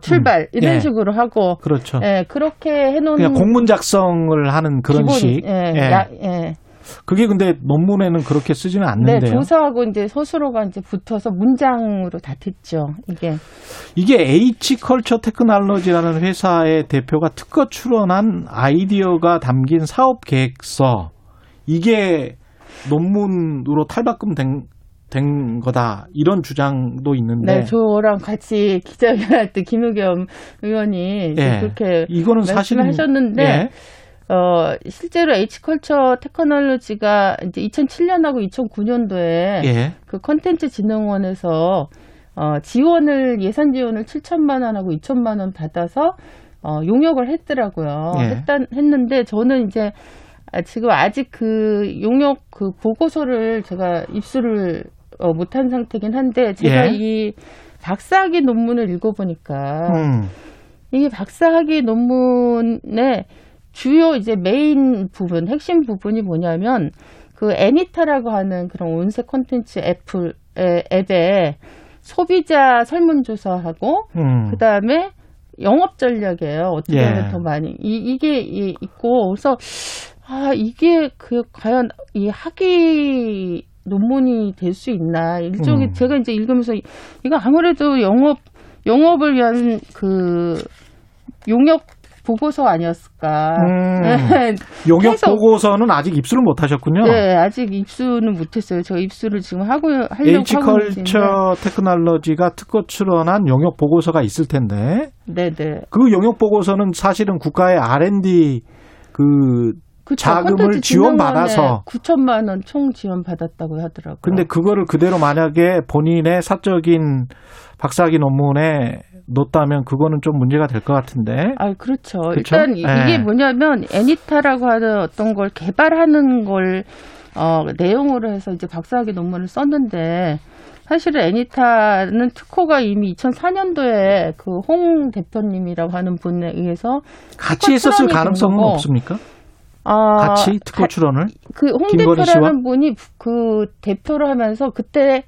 출발 이런 식으로 하고 그렇죠. 그렇게 해놓은 공문 작성을 하는 그런 기본, 식. 그게 근데 논문에는 그렇게 쓰지는 않는데요. 네, 조사하고 이제 서술어가 이제 붙어서 문장으로 다 됐죠. 이게 H 컬처 테크놀로지라는 회사의 대표가 특허 출원한 아이디어가 담긴 사업 계획서 이게 논문으로 탈바꿈된 거다 이런 주장도 있는데. 네, 저랑 같이 기자회견할 때 김우겸 의원이 그렇게 이거는 사실은 하셨는데. 실제로 H컬처 테크놀로지가 이제 2007년하고 2009년도에 그 컨텐츠 진흥원에서 예산 지원을 7천만 원하고 2천만 원 받아서 용역을 했더라고요. 했는데 저는 이제 지금 아직 그 용역 그 보고서를 제가 입수를 못한 상태긴 한데 제가 이 박사학위 논문을 읽어보니까 이게 박사학위 논문에 주요 이제 메인 부분, 핵심 부분이 뭐냐면 그 애니타라고 하는 그런 온세 콘텐츠 앱에 소비자 설문조사하고 그다음에 영업 전략이에요. 어떻게 하면 더 많이 이게 있고 그래서 이게 그 과연 이 학위 논문이 될 수 있나 일종의 제가 이제 읽으면서 이거 아무래도 영업을 위한 그 용역 보고서 아니었을까. 용역 보고서는 아직 입수를 못하셨군요. 네. 아직 입수는 못했어요. 저 입수를 지금 하려고 H컬처 테크놀로지가 특허 출원한 용역 보고서가 있을 텐데. 네네. 그 용역 보고서는 사실은 국가의 R&D 자금을 지원받아서 9천만 원 총 지원받았다고 하더라고요. 근데 그거를 그대로 만약에 본인의 사적인 박사학위 논문에 넣었다면 그거는 좀 문제가 될 것 같은데. 그렇죠. 일단 이게 뭐냐면 애니타라고 하는 어떤 걸 개발하는 걸 내용으로 해서 이제 박사학위 논문을 썼는데 사실은 애니타는 특허가 이미 2004년도에 그 홍 대표님이라고 하는 분에 의해서 같이 있었을 가능성은 없습니까? 같이 특허 출원을? 그 홍 대표라는 분이 그 대표를 하면서 그때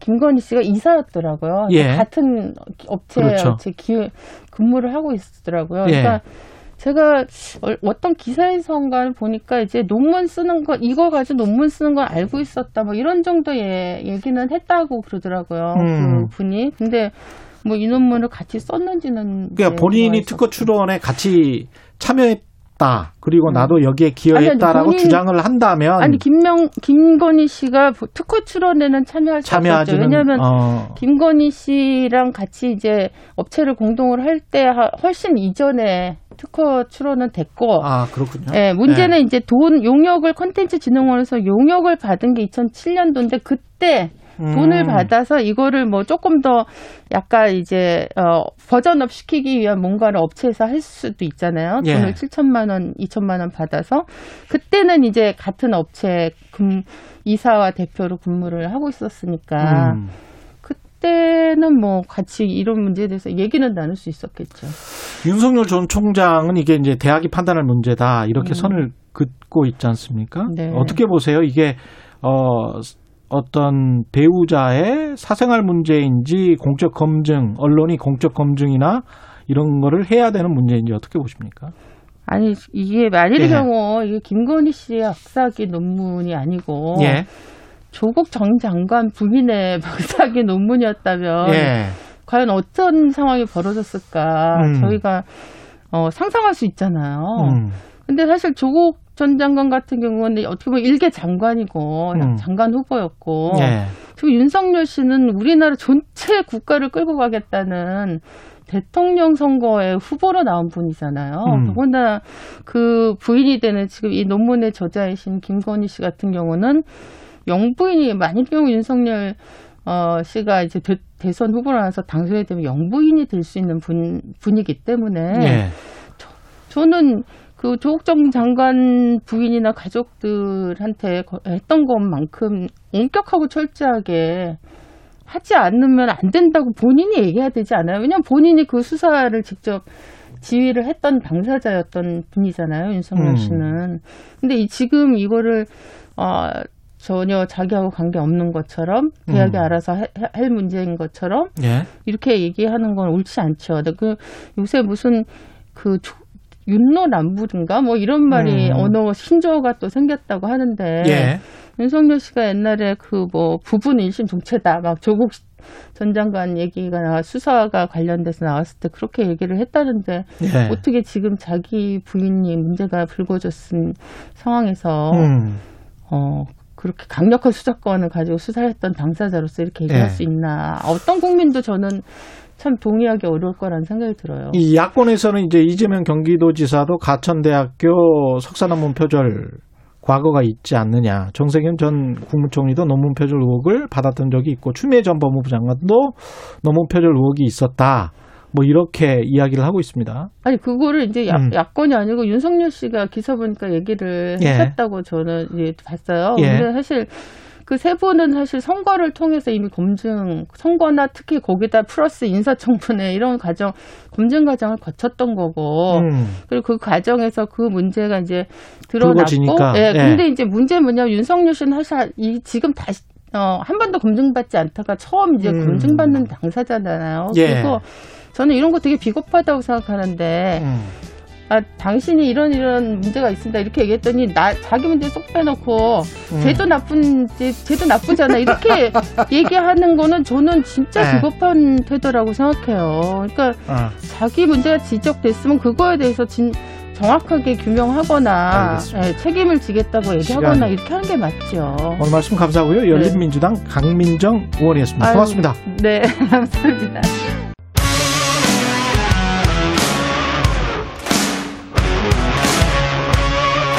김건희 씨가 이사였더라고요. 예. 같은 업체에 그렇죠. 근무를 하고 있었더라고요. 예. 그러니까 제가 어떤 기사에선가 보니까 이제 논문 쓰는 거, 이거 가지고 논문 쓰는 건 알고 있었다, 뭐 이런 정도의 얘기는 했다고 그러더라고요. 그 분이. 근데 뭐 이 논문을 같이 썼는지는. 그러니까 본인이 특허 출원에 같이 참여했다. 그리고 나도 여기에 기여했다라고 주장을 한다면. 아니, 김건희 씨가 특허 출원에는 참여할 수 없죠. 왜냐하면 김건희 씨랑 같이 이제 업체를 공동으로 할 때 훨씬 이전에 특허 출원은 됐고. 아, 그렇군요. 예, 문제는 네. 이제 용역을 콘텐츠진흥원에서 용역을 받은 게 2007년도인데 그때 돈을 받아서 이거를 뭐 조금 더 약간 이제 버전업 시키기 위한 뭔가를 업체에서 할 수도 있잖아요. 돈을 7천만 원, 2천만 원 받아서 그때는 이제 같은 업체 이사와 대표로 근무를 하고 있었으니까 그때는 뭐 같이 이런 문제에 대해서 얘기는 나눌 수 있었겠죠. 윤석열 전 총장은 이게 이제 대학이 판단할 문제다 이렇게 선을 긋고 있지 않습니까? 네. 어떻게 보세요? 이게 어떤 배우자의 사생활 문제인지 공적 검증, 언론이 공적 검증이나 이런 거를 해야 되는 문제인지 어떻게 보십니까? 아니, 이게 만일의 경우 이게 김건희 씨의 박사학위 논문이 아니고 조국 전 장관 부인의 박사학위 논문이었다면 과연 어떤 상황이 벌어졌을까 저희가 상상할 수 있잖아요. 근데 사실 조국 전 장관 같은 경우는 어떻게 보면 일개 장관이고 장관 후보였고 지금 윤석열 씨는 우리나라 전체 국가를 끌고 가겠다는 대통령 선거에 후보로 나온 분이잖아요. 더군다나 그 부인이 되는 지금 이 논문의 저자이신 김건희 씨 같은 경우는 영부인이 만일 경우 윤석열 씨가 이제 대선 후보로 나와서 당선이 되면 영부인이 될 수 있는 분이기 때문에 저는 그 조국 전 장관 부인이나 가족들한테 했던 것만큼 엄격하고 철저하게 하지 않으면 안 된다고 본인이 얘기해야 되지 않아요? 왜냐하면 본인이 그 수사를 직접 지휘를 했던 당사자였던 분이잖아요, 윤석열 씨는. 근데 지금 이거를 전혀 자기하고 관계없는 것처럼 대학이 알아서 할 문제인 것처럼 이렇게 얘기하는 건 옳지 않죠. 그 요새 무슨 그 윷노란부인가 뭐 이런 말이 언어 신조어가 또 생겼다고 하는데 윤석열 씨가 옛날에 그 뭐 부부인신 동체다 막 조국 전 장관 얘기가 수사가 관련돼서 나왔을 때 그렇게 얘기를 했다는데 어떻게 지금 자기 부인이 문제가 불거졌은 상황에서 그렇게 강력한 수사권을 가지고 수사했던 당사자로서 이렇게 얘기할 수 있나. 어떤 국민도 저는 참 동의하기 어려울 거라는 생각이 들어요. 이 야권에서는 이제 이재명 경기도지사도 가천대학교 석사논문 표절 과거가 있지 않느냐. 정세균 전 국무총리도 논문 표절 의혹을 받았던 적이 있고 추미애 전 법무부 장관도 논문 표절 의혹이 있었다. 뭐 이렇게 이야기를 하고 있습니다. 아니 그거를 이제 야권이 아니고 윤석열 씨가 기사 보니까 얘기를 하셨다고 저는 이제 봤어요. 근데 사실 그 세 분은 사실 선거를 통해서 이미 검증, 선거나 특히 거기다 플러스 인사청문회 이런 검증 과정을 거쳤던 거고, 그리고 그 과정에서 그 문제가 이제 드러났고, 근데 이제 문제는 뭐냐면 윤석열 씨는 사실 지금 다시, 한 번도 검증받지 않다가 처음 이제 검증받는 당사자잖아요. 그리고 저는 이런 거 되게 비겁하다고 생각하는데, 당신이 이런 문제가 있습니다. 이렇게 얘기했더니 자기 문제 쏙 빼놓고 쟤도 나쁘잖아. 이렇게 얘기하는 거는 저는 진짜 비겁한 태도라고 생각해요. 그러니까 자기 문제가 지적됐으면 그거에 대해서 정확하게 규명하거나 책임을 지겠다고 얘기하거나 이렇게 하는 게 맞죠. 오늘 말씀 감사하고요. 열린민주당 강민정 의원이었습니다. 고맙습니다. 네, 감사합니다.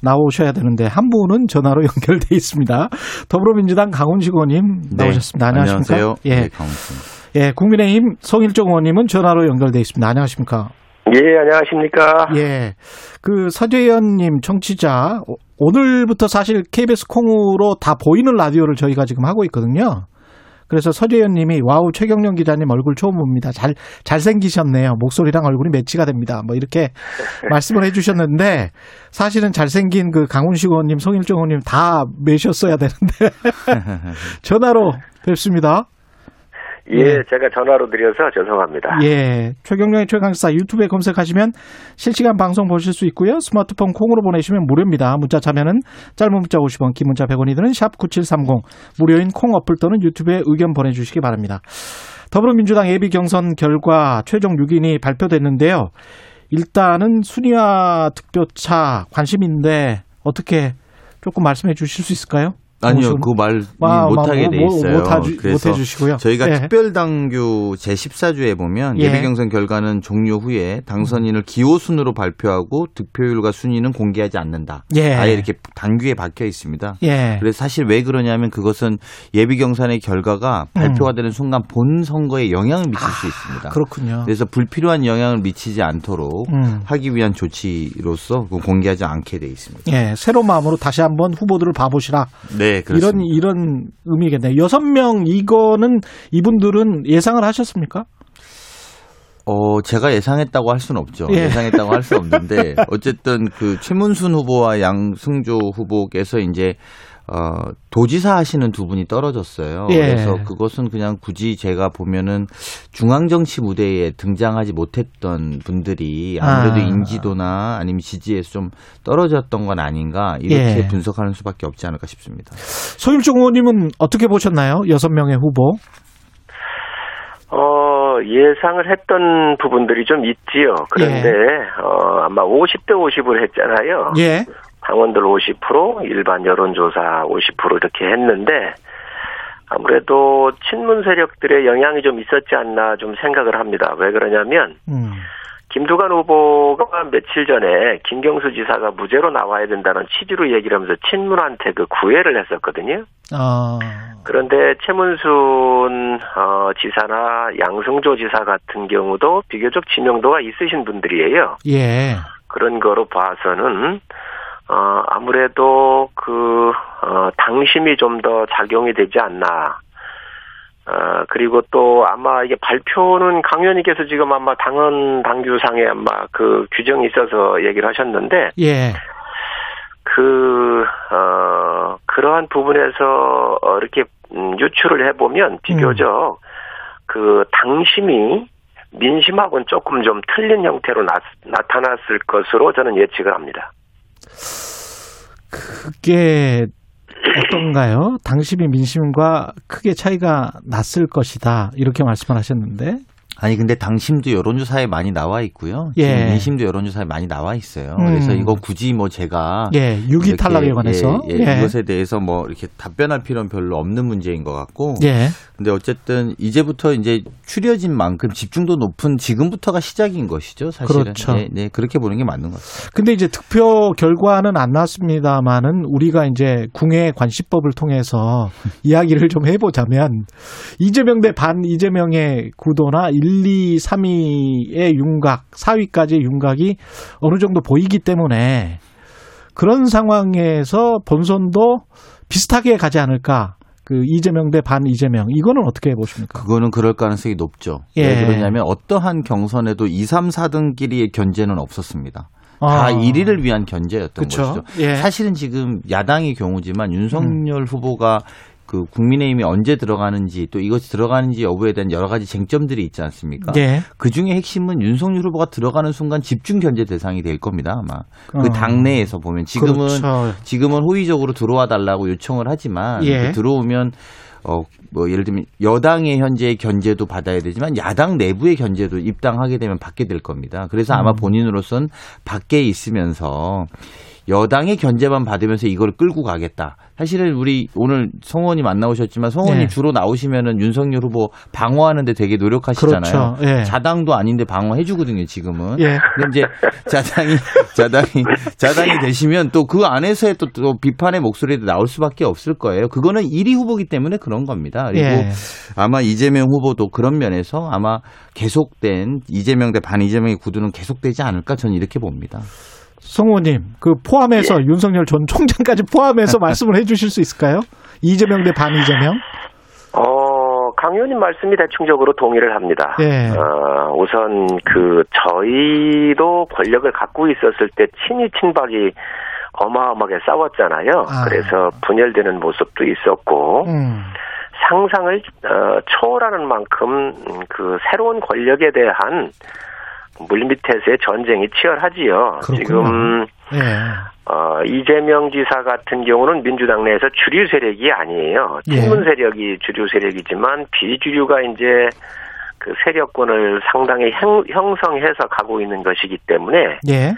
나오셔야 되는데 한 분은 전화로 연결돼 있습니다. 더불어민주당 강훈식 의원님 나오셨습니다. 네, 안녕하십니까? 안녕하세요. 예, 네, 강훈식. 예, 국민의힘 송일종 의원님은 전화로 연결돼 있습니다. 안녕하십니까? 예, 안녕하십니까? 예, 그 서재현님 청취자 오늘부터 사실 KBS 콩으로 다 보이는 라디오를 저희가 지금 하고 있거든요. 그래서 서재현 님이 와우 최경영 기자님 얼굴 처음 봅니다. 잘생기셨네요. 목소리랑 얼굴이 매치가 됩니다. 뭐 이렇게 말씀을 해 주셨는데 사실은 잘생긴 그 강훈식 의원님, 송일종 의원님 다 매셨어야 되는데 전화로 뵙습니다. 예, 제가 전화로 드려서 죄송합니다. 예, 최경영의 최강시사 유튜브에 검색하시면 실시간 방송 보실 수 있고요. 스마트폰 콩으로 보내시면 무료입니다. 문자 참여는 짧은 문자 50원, 긴 문자 100원이 드는 샵 9730 무료인 콩 어플 또는 유튜브에 의견 보내주시기 바랍니다. 더불어민주당 예비 경선 결과 최종 6인이 발표됐는데요. 일단은 순위와 득표차 관심인데 어떻게 조금 말씀해 주실 수 있을까요? 아니요, 그 말 못하게 돼 있어요. 그래서 해주시고요. 저희가 예. 특별당규 제14조에 보면 예. 예비경선 결과는 종료 후에 당선인을 기호순으로 발표하고 득표율과 순위는 공개하지 않는다. 예. 아예 이렇게 당규에 박혀 있습니다. 예. 그래서 사실 왜 그러냐면 그것은 예비경선의 결과가 발표가 되는 순간 본 선거에 영향을 미칠 수 있습니다. 그렇군요. 그래서 불필요한 영향을 미치지 않도록 하기 위한 조치로서 공개하지 않게 돼 있습니다. 예, 새로운 마음으로 다시 한번 후보들을 봐보시라. 네. 네, 그렇습니다. 이런 의미겠네요. 6명 이거는 이분들은 예상을 하셨습니까? 제가 예상했다고 할 수는 없죠. 예. 예상했다고 할 수 없는데 어쨌든 그 최문순 후보와 양승조 후보께서 이제 도지사 하시는 두 분이 떨어졌어요. 예. 그래서 그것은 그냥 굳이 제가 보면은 중앙정치 무대에 등장하지 못했던 분들이 아무래도 인지도나 아니면 지지에서 좀 떨어졌던 건 아닌가 이렇게 예. 분석하는 수밖에 없지 않을까 싶습니다. 소일종 의원님은 어떻게 보셨나요? 6명의 후보. 예상을 했던 부분들이 좀 있지요. 그런데 예. 아마 50대 50을 했잖아요. 예. 당원들 50%, 일반 여론조사 50% 이렇게 했는데 아무래도 친문 세력들의 영향이 좀 있었지 않나 좀 생각을 합니다. 왜 그러냐면 김두관 후보가 며칠 전에 김경수 지사가 무죄로 나와야 된다는 취지로 얘기를 하면서 친문한테 그 구애를 했었거든요. 그런데 최문순 지사나 양승조 지사 같은 경우도 비교적 지명도가 있으신 분들이에요. 예. 그런 거로 봐서는 아무래도 그 당심이 좀 더 작용이 되지 않나. 그리고 또 아마 이게 발표는 강 의원님께서 지금 아마 당헌 당규상에 아마 그 규정이 있어서 얘기를 하셨는데, 예. 그러한 부분에서 이렇게 유추를 해보면 비교적 그 당심이 민심하고는 조금 좀 틀린 형태로 나타났을 것으로 저는 예측을 합니다. 그게 어떤가요? 당심이 민심과 크게 차이가 났을 것이다 이렇게 말씀을 하셨는데 아니 근데 당심도 여론조사에 많이 나와 있고요. 예. 민심도 여론조사에 많이 나와 있어요. 그래서 이거 굳이 뭐 제가 예, 6.2 탈락에 관해서 예. 이것에 대해서 뭐 이렇게 답변할 필요는 별로 없는 문제인 것 같고. 예. 근데 어쨌든 이제부터 이제 추려진 만큼 집중도 높은 지금부터가 시작인 것이죠. 사실은. 그렇죠. 네, 네 그렇게 보는 게 맞는 것 같습니다. 근데 이제 득표 결과는 안 나왔습니다만은 우리가 이제 궁의 관시법을 통해서 이야기를 좀 해보자면 이재명 대 반 이재명의 구도나 1, 2, 3위의 윤곽, 4위까지의 윤곽이 어느 정도 보이기 때문에 그런 상황에서 본선도 비슷하게 가지 않을까. 그 이재명 대 반 이재명 이거는 어떻게 보십니까? 그거는 그럴 가능성이 높죠. 예. 왜 그러냐면 어떠한 경선에도 2, 3, 4등끼리의 견제는 없었습니다. 다 1위를 위한 견제였던 그쵸? 것이죠. 예. 사실은 지금 야당의 경우지만 윤석열 후보가 그 국민의힘이 언제 들어가는지 또 이것이 들어가는지 여부에 대한 여러 가지 쟁점들이 있지 않습니까? 예. 그중에 핵심은 윤석열 후보가 들어가는 순간 집중 견제 대상이 될 겁니다. 아마. 그 당내에서 보면 지금은 호의적으로 들어와 달라고 요청을 하지만 예. 들어오면 뭐 예를 들면 여당의 현재의 견제도 받아야 되지만 야당 내부의 견제도 입당하게 되면 받게 될 겁니다. 그래서 아마 본인으로서는 밖에 있으면서 여당의 견제만 받으면서 이걸 끌고 가겠다. 사실은 우리 오늘 성원님 안 나오셨지만 성원님 네. 주로 나오시면은 윤석열 후보 방어하는 데 되게 노력하시잖아요. 그렇죠. 예. 자당도 아닌데 방어해 주거든요, 지금은. 예. 근데 이제 자당이 되시면 또 그 안에서의 또 비판의 목소리도 나올 수밖에 없을 거예요. 그거는 1위 후보기 때문에 그런 겁니다. 그리고 예. 아마 이재명 후보도 그런 면에서 아마 계속된 이재명 대 반 이재명의 구두는 계속되지 않을까 저는 이렇게 봅니다. 성호님, 그 포함해서 예. 윤석열 전 총장까지 포함해서 말씀을 해 주실 수 있을까요? 이재명 대 반 이재명? 강 의원님 말씀이 대충적으로 동의를 합니다. 예. 우선 그 저희도 권력을 갖고 있었을 때 친이 친박이 어마어마하게 싸웠잖아요. 아. 그래서 분열되는 모습도 있었고 상상을 초월하는 만큼 그 새로운 권력에 대한 물밑에서의 전쟁이 치열하지요. 그렇구나. 지금 이재명 지사 같은 경우는 민주당 내에서 주류 세력이 아니에요. 친문 세력이 주류 세력이지만 비주류가 이제 그 세력권을 상당히 형성해서 가고 있는 것이기 때문에 예.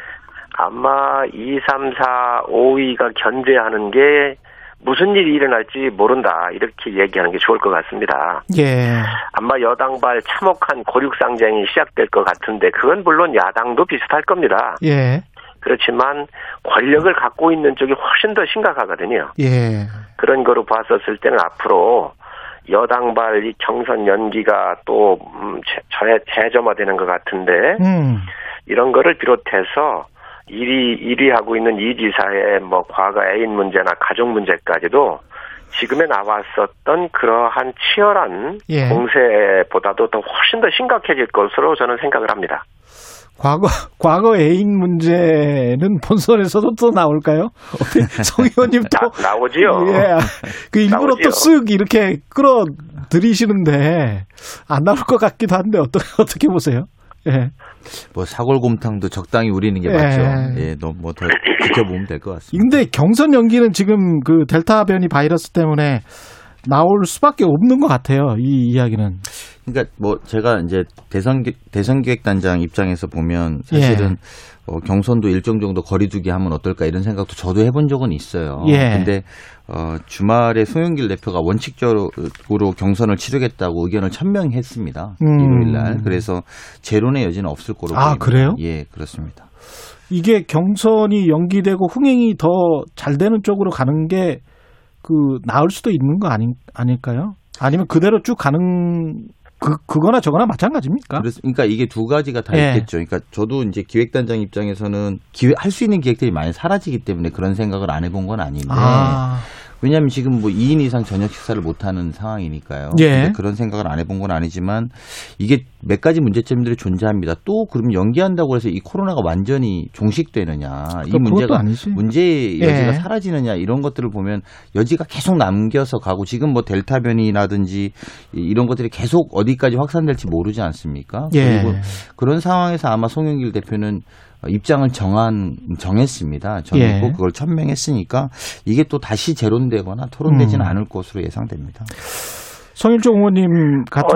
아마 2, 3, 4, 5위가 견제하는 게 무슨 일이 일어날지 모른다 이렇게 얘기하는 게 좋을 것 같습니다. 예. 아마 여당발 참혹한 고륙상쟁이 시작될 것 같은데 그건 물론 야당도 비슷할 겁니다. 예. 그렇지만 권력을 갖고 있는 쪽이 훨씬 더 심각하거든요. 예. 그런 거로 봤었을 때는 앞으로 여당발 이 경선 연기가 또 재점화되는 것 같은데 이런 거를 비롯해서 1위 하고 있는 이 지사의 뭐 과거 애인 문제나 가족 문제까지도 지금에 나왔었던 그러한 치열한 예. 공세보다도 더 훨씬 더 심각해질 것으로 저는 생각을 합니다. 과거 애인 문제는 본선에서도 또 나올까요? 성 의원님 또 나오지요. 예, 그 일부러 또 쓱 이렇게 끌어들이시는데 안 나올 것 같기도 한데 어떻게 보세요? 예. 뭐 사골곰탕도 적당히 우리는 게 맞죠. 예, 너무 뭐 더 지켜보면 될 것 같습니다. 근데 경선 연기는 지금 그 델타 변이 바이러스 때문에 나올 수밖에 없는 것 같아요. 이 이야기는. 그러니까 뭐 제가 이제 대선 기획단장 입장에서 보면 사실은 예. 경선도 일정 정도 거리두기 하면 어떨까 이런 생각도 저도 해본 적은 있어요. 그런데 예. 주말에 송영길 대표가 원칙적으로 경선을 치르겠다고 의견을 천명했습니다. 일요일 날. 그래서 재론의 여지는 없을 거로 보입니다. 아, 그래요? 예, 그렇습니다. 이게 경선이 연기되고 흥행이 더 잘 되는 쪽으로 가는 게 그 나을 수도 있는 거 아닐까요? 아니면 그대로 쭉 가는 그거나 저거나 마찬가지입니까? 그러니까 이게 두 가지가 다 예. 있겠죠. 그러니까 저도 이제 기획단장 입장에서는 할 수 있는 기획들이 많이 사라지기 때문에 그런 생각을 안 해본 건 아닌데. 아. 왜냐하면 지금 뭐 2인 이상 저녁 식사를 못하는 상황이니까요. 예. 근데 그런 생각을 안 해본 건 아니지만 이게 몇 가지 문제점들이 존재합니다. 또 그럼 연기한다고 해서 이 코로나가 완전히 종식되느냐, 이 문제가 문제의 여지가 예. 사라지느냐 이런 것들을 보면 여지가 계속 남겨서 가고 지금 뭐 델타 변이라든지 이런 것들이 계속 어디까지 확산될지 모르지 않습니까? 예. 그리고 그런 상황에서 아마 송영길 대표는 입장을 정했습니다. 정했고 예. 그걸 천명했으니까 이게 또 다시 재론되거나 토론되지는 않을 것으로 예상됩니다. 송일종 의원님 같은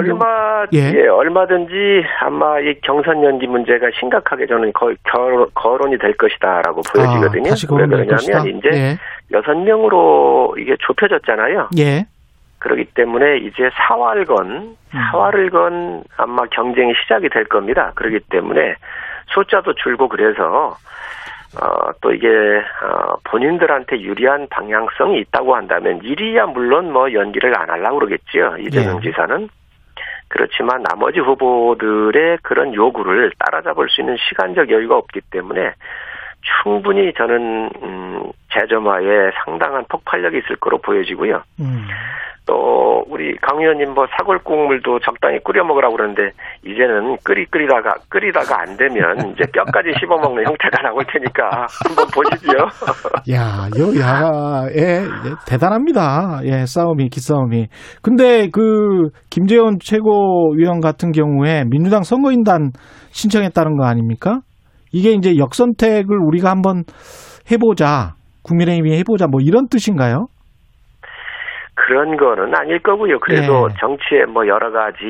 얼마든지 아마 이 경선 연기 문제가 심각하게 저는 거론이 될 것이다라고 보여지거든요. 왜 그러냐면 이제 예. 6명으로 이게 좁혀졌잖아요. 예. 그렇기 때문에 이제 사활을 건 아마 경쟁이 시작이 될 겁니다. 그렇기 때문에 숫자도 줄고 그래서 또 이게 본인들한테 유리한 방향성이 있다고 한다면 1위야 물론 뭐 연기를 안 하려고 그러겠지요. 이재명 예. 지사는. 그렇지만 나머지 후보들의 그런 요구를 따라잡을 수 있는 시간적 여유가 없기 때문에 충분히 저는 재점화에 상당한 폭발력이 있을 거로 보여지고요. 또 우리 강 의원님 뭐 사골 국물도 적당히 끓여 먹으라고 그러는데 이제는 끓이다가 안 되면 이제 뼈까지 씹어 먹는 형태가 나올 테니까 한번 보시죠. 야, 여야에 대단합니다. 예, 싸움이 기싸움이. 근데 그 김재원 최고위원 같은 경우에 민주당 선거인단 신청했다는 거 아닙니까? 이게 이제 역선택을 우리가 한번 해보자, 국민의힘이 해보자 뭐 이런 뜻인가요? 그런 거는 아닐 거고요. 그래도 네. 정치에 뭐 여러 가지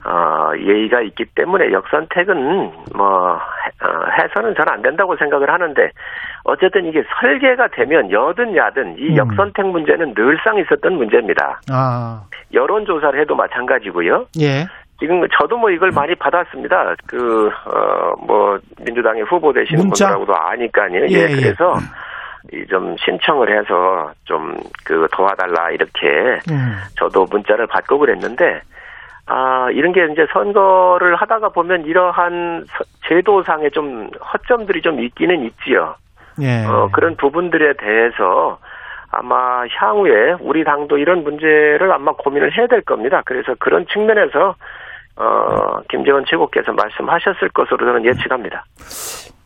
예의가 있기 때문에 역선택은 해서는 잘 안 된다고 생각을 하는데, 어쨌든 이게 설계가 되면 여든 야든 이 역선택 문제는 늘상 있었던 문제입니다. 아. 여론조사를 해도 마찬가지고요. 예. 지금 저도 이걸 많이 받았습니다. 민주당의 후보 되시는 분들하고도 아니까요. 예, 그래서. 좀 신청을 해서 도와달라 이렇게 저도 문자를 받고 그랬는데, 이런 게 이제 선거를 하다가 보면 이러한 제도상의 허점들이 있기는 있지요. 예. 그런 부분들에 대해서 아마 향후에 우리 당도 이런 문제를 아마 고민을 해야 될 겁니다. 그래서 그런 측면에서 김재원 최고께서 말씀하셨을 것으로 저는 예측합니다.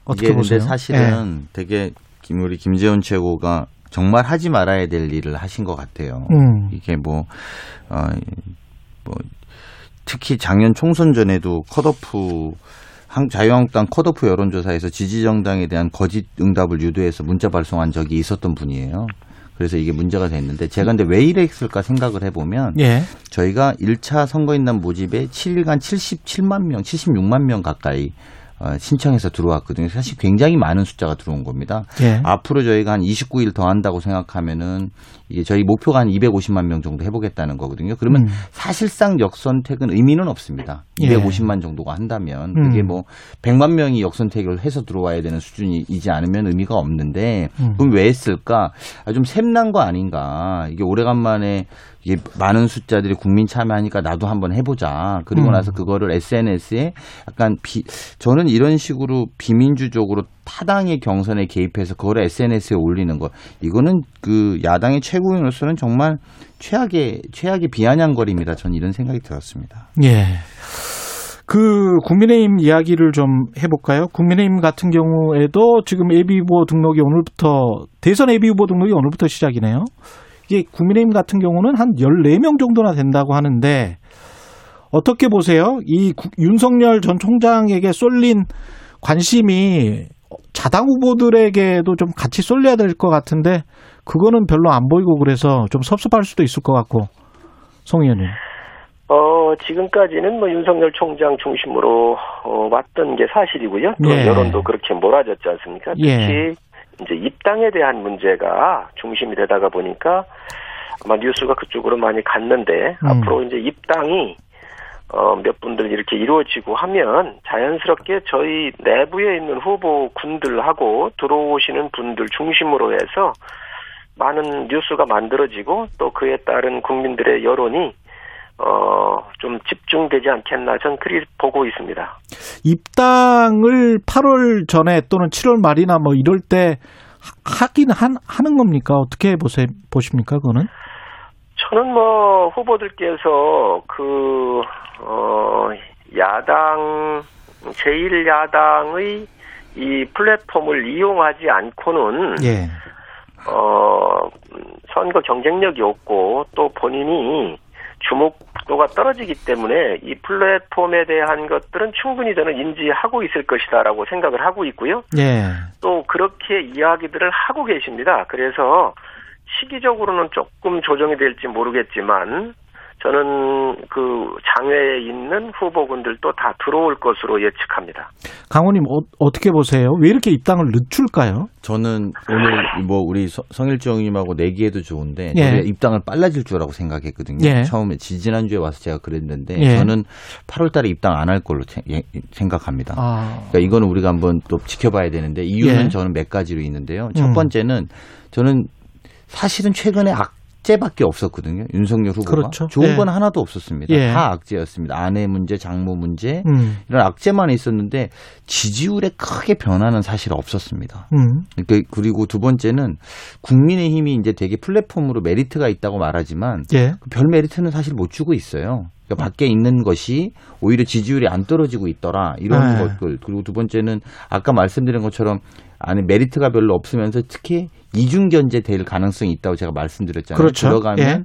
어떻게 보세요? 사실은 예. 되게 우리 김재원 최고가 정말 하지 말아야 될 일을 하신 것 같아요. 이게 특히 작년 총선 전에도 자유한국당 컷오프 여론조사에서 지지정당에 대한 거짓 응답을 유도해서 문자 발송한 적이 있었던 분이에요. 그래서 이게 문제가 됐는데, 제가 근데 왜 이랬을까 생각을 해보면, 예. 저희가 1차 선거인단 모집에 7일간 77만 명, 76만 명 가까이 신청해서 들어왔거든요. 사실 굉장히 많은 숫자가 들어온 겁니다. 예. 앞으로 저희가 한 29일 더 한다고 생각하면은 이게 저희 목표가 한 250만 명 정도 해보겠다는 거거든요. 그러면 사실상 역선택은 의미는 없습니다. 250만 정도가 한다면 그게 100만 명이 역선택을 해서 들어와야 되는 수준이지 않으면 의미가 없는데, 그럼 왜 했을까? 좀 샘난 거 아닌가? 이게 오래간만에 이게 많은 숫자들이 국민 참여하니까 나도 한번 해보자. 그리고 나서 그거를 SNS에 약간 저는 이런 식으로 비민주적으로 타당의 경선에 개입해서 그걸 SNS에 올리는 것, 이거는 그 야당의 최고위원으로서는 정말 최악의 비아냥거림이다. 전 이런 생각이 들었습니다. 예. 그 국민의힘 이야기를 좀 해볼까요? 국민의힘 같은 경우에도 지금 대선 예비 후보 등록이 오늘부터 시작이네요. 이게 국민의힘 같은 경우는 한 14명 정도나 된다고 하는데, 어떻게 보세요? 이 윤석열 전 총장에게 쏠린 관심이 자당 후보들에게도 좀 같이 쏠려야 될 것 같은데, 그거는 별로 안 보이고 그래서 좀 섭섭할 수도 있을 것 같고, 송 의원님. 지금까지는 윤석열 총장 중심으로 왔던 게 사실이고요. 또 예. 여론도 그렇게 몰아졌지 않습니까? 특히 예. 이제 입당에 대한 문제가 중심이 되다가 보니까 아마 뉴스가 그쪽으로 많이 갔는데, 앞으로 이제 입당이 몇 분들 이렇게 이루어지고 하면 자연스럽게 저희 내부에 있는 후보군들하고 들어오시는 분들 중심으로 해서 많은 뉴스가 만들어지고, 또 그에 따른 국민들의 여론이 좀 집중되지 않겠나, 전 그리 보고 있습니다. 입당을 8월 전에 또는 7월 말이나 이럴 때 하긴 하는 겁니까? 어떻게 보십니까? 그거는? 저는 후보들께서 야당, 제1야당의 이 플랫폼을 이용하지 않고는, 예. 선거 경쟁력이 없고, 또 본인이 주목도가 떨어지기 때문에 이 플랫폼에 대한 것들은 충분히 저는 인지하고 있을 것이다라고 생각을 하고 있고요. 예. 또 그렇게 이야기들을 하고 계십니다. 그래서 시기적으로는 조금 조정이 될지 모르겠지만, 저는 그 장외에 있는 후보군들도 다 들어올 것으로 예측합니다. 강호님, 어떻게 보세요? 왜 이렇게 입당을 늦출까요? 저는 오늘 우리 성일종 님하고 내기에도 좋은데, 예. 입당을 빨라질 줄이라고 생각했거든요. 예. 처음에 지난주에 와서 제가 그랬는데, 예. 저는 8월 달에 입당 안 할 걸로 생각합니다. 그러니까 이거는 우리가 한번 또 지켜봐야 되는데, 이유는 예. 저는 몇 가지로 있는데요. 첫 번째는 저는 사실은 최근에 악재밖에 없었거든요. 윤석열 후보가. 그렇죠. 좋은 건 하나도 없었습니다. 예. 다 악재였습니다. 아내 문제, 장모 문제 이런 악재만 있었는데, 지지율에 크게 변화는 사실 없었습니다. 그리고 두 번째는 국민의힘이 이제 되게 플랫폼으로 메리트가 있다고 말하지만 예. 별 메리트는 사실 못 주고 있어요. 그러니까 밖에 있는 것이 오히려 지지율이 안 떨어지고 있더라, 이런 것들. 그리고 두 번째는 아까 말씀드린 것처럼 안에 메리트가 별로 없으면서 특히 이중견제 될 가능성이 있다고 제가 말씀드렸잖아요. 그렇죠. 들어가면 예.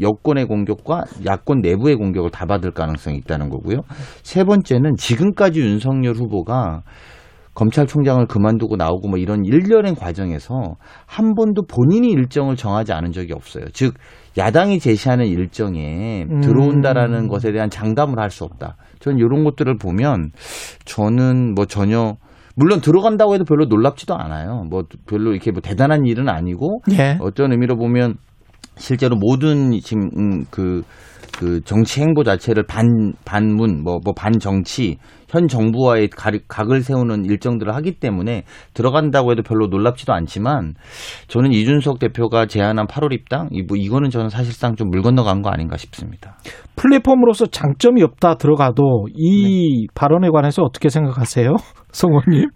여권의 공격과 야권 내부의 공격을 다 받을 가능성이 있다는 거고요. 세 번째는 지금까지 윤석열 후보가 검찰총장을 그만두고 나오고 뭐 이런 일련의 과정에서 한 번도 본인이 일정을 정하지 않은 적이 없어요. 즉 야당이 제시하는 일정에 들어온다라는 것에 대한 장담을 할 수 없다. 저는 이런 것들을 보면 저는 뭐 전혀 물론 들어간다고 해도 별로 놀랍지도 않아요. 뭐 별로 이렇게 뭐 대단한 일은 아니고 예. 어떤 의미로 보면 실제로 모든 지금 그 정치 행보 자체를 반문 뭐 반정치 현 정부와의 각을 세우는 일정들을 하기 때문에 들어간다고 해도 별로 놀랍지도 않지만 저는 이준석 대표가 제안한 8월 입당 이거는 저는 사실상 좀 물 건너간 거 아닌가 싶습니다. 플랫폼으로서 장점이 없다 들어가도 이 네. 발언에 관해서 어떻게 생각하세요? 송 의원님.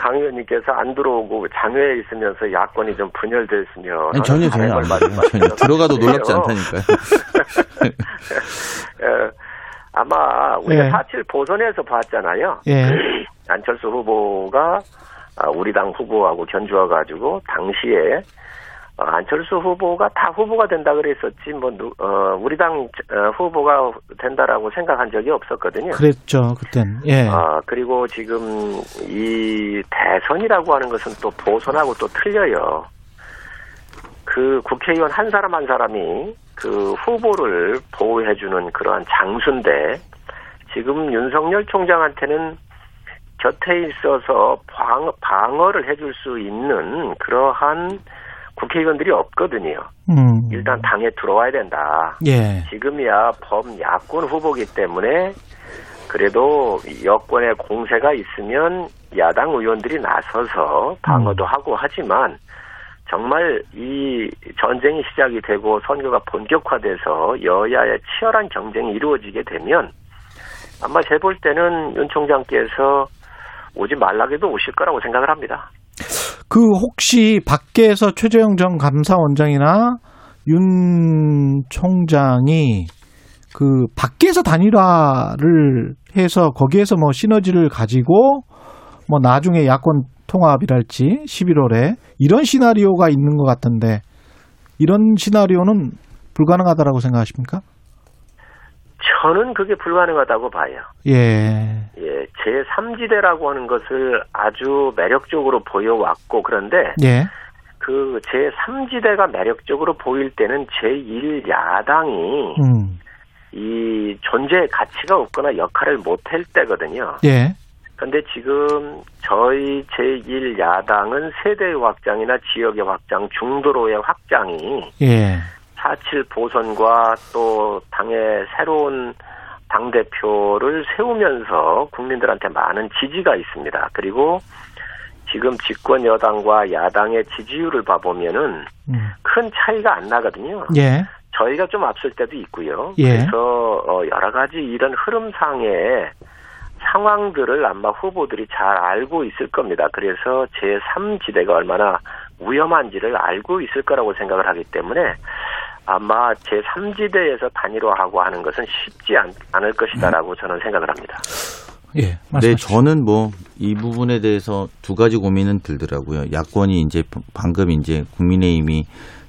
강 의원님께서 안 들어오고 장외에 있으면서 야권이 좀 분열됐으면 전혀 안 맞아요. 들어가도 놀랍지 않다니까요. 아마 우리가 예. 4.7 보선에서 봤잖아요. 예. 안철수 후보가 우리 당 후보하고 견주어가지고 당시에 안철수 후보가 다 후보가 된다 그랬었지 뭐 우리 당 후보가 된다라고 생각한 적이 없었거든요. 그랬죠 그땐. 예. 그리고 지금 이 대선이라고 하는 것은 또 보선하고 또 틀려요. 그 국회의원 한 사람 한 사람이 그 후보를 보호해주는 그러한 장수인데 지금 윤석열 총장한테는 곁에 있어서 방어를 해줄 수 있는 그러한 국회의원들이 없거든요. 일단 당에 들어와야 된다. 예. 지금이야 범야권 후보기 때문에 그래도 여권의 공세가 있으면 야당 의원들이 나서서 방어도 하고 하지만 정말 이 전쟁이 시작이 되고 선거가 본격화돼서 여야의 치열한 경쟁이 이루어지게 되면 아마 제 볼 때는 윤 총장께서 오지 말라게도 오실 거라고 생각을 합니다. 그 혹시 밖에서 최재형 전 감사원장이나 윤 총장이 그 밖에서 단일화를 해서 거기에서 뭐 시너지를 가지고 뭐 나중에 야권 통합이랄지 11월에 이런 시나리오가 있는 것 같은데 이런 시나리오는 불가능하다라고 생각하십니까? 저는 그게 불가능하다고 봐요. 예, 제3지대라고 하는 것을 아주 매력적으로 보여왔고 그런데 예. 그 제3지대가 매력적으로 보일 때는 제1야당이 이 존재의 가치가 없거나 역할을 못할 때거든요. 예. 근데 지금 저희 제1야당은 세대의 확장이나 지역의 확장, 중도로의 확장이 예. 4.7 보선과 또 당의 새로운 당대표를 세우면서 국민들한테 많은 지지가 있습니다. 그리고 지금 집권 여당과 야당의 지지율을 봐보면은 큰 차이가 안 나거든요. 예. 저희가 좀 앞설 때도 있고요. 예. 그래서 여러 가지 이런 흐름상의 상황들을 아마 후보들이 잘 알고 있을 겁니다. 그래서 제3지대가 얼마나 위험한지를 알고 있을 거라고 생각을 하기 때문에 아마 제3지대에서 단일화하고 하는 것은 쉽지 않을 것이다라고 저는 생각을 합니다. 예, 네, 저는 뭐 이 부분에 대해서 두 가지 고민은 들더라고요. 야권이 이제 방금 이제 국민의힘이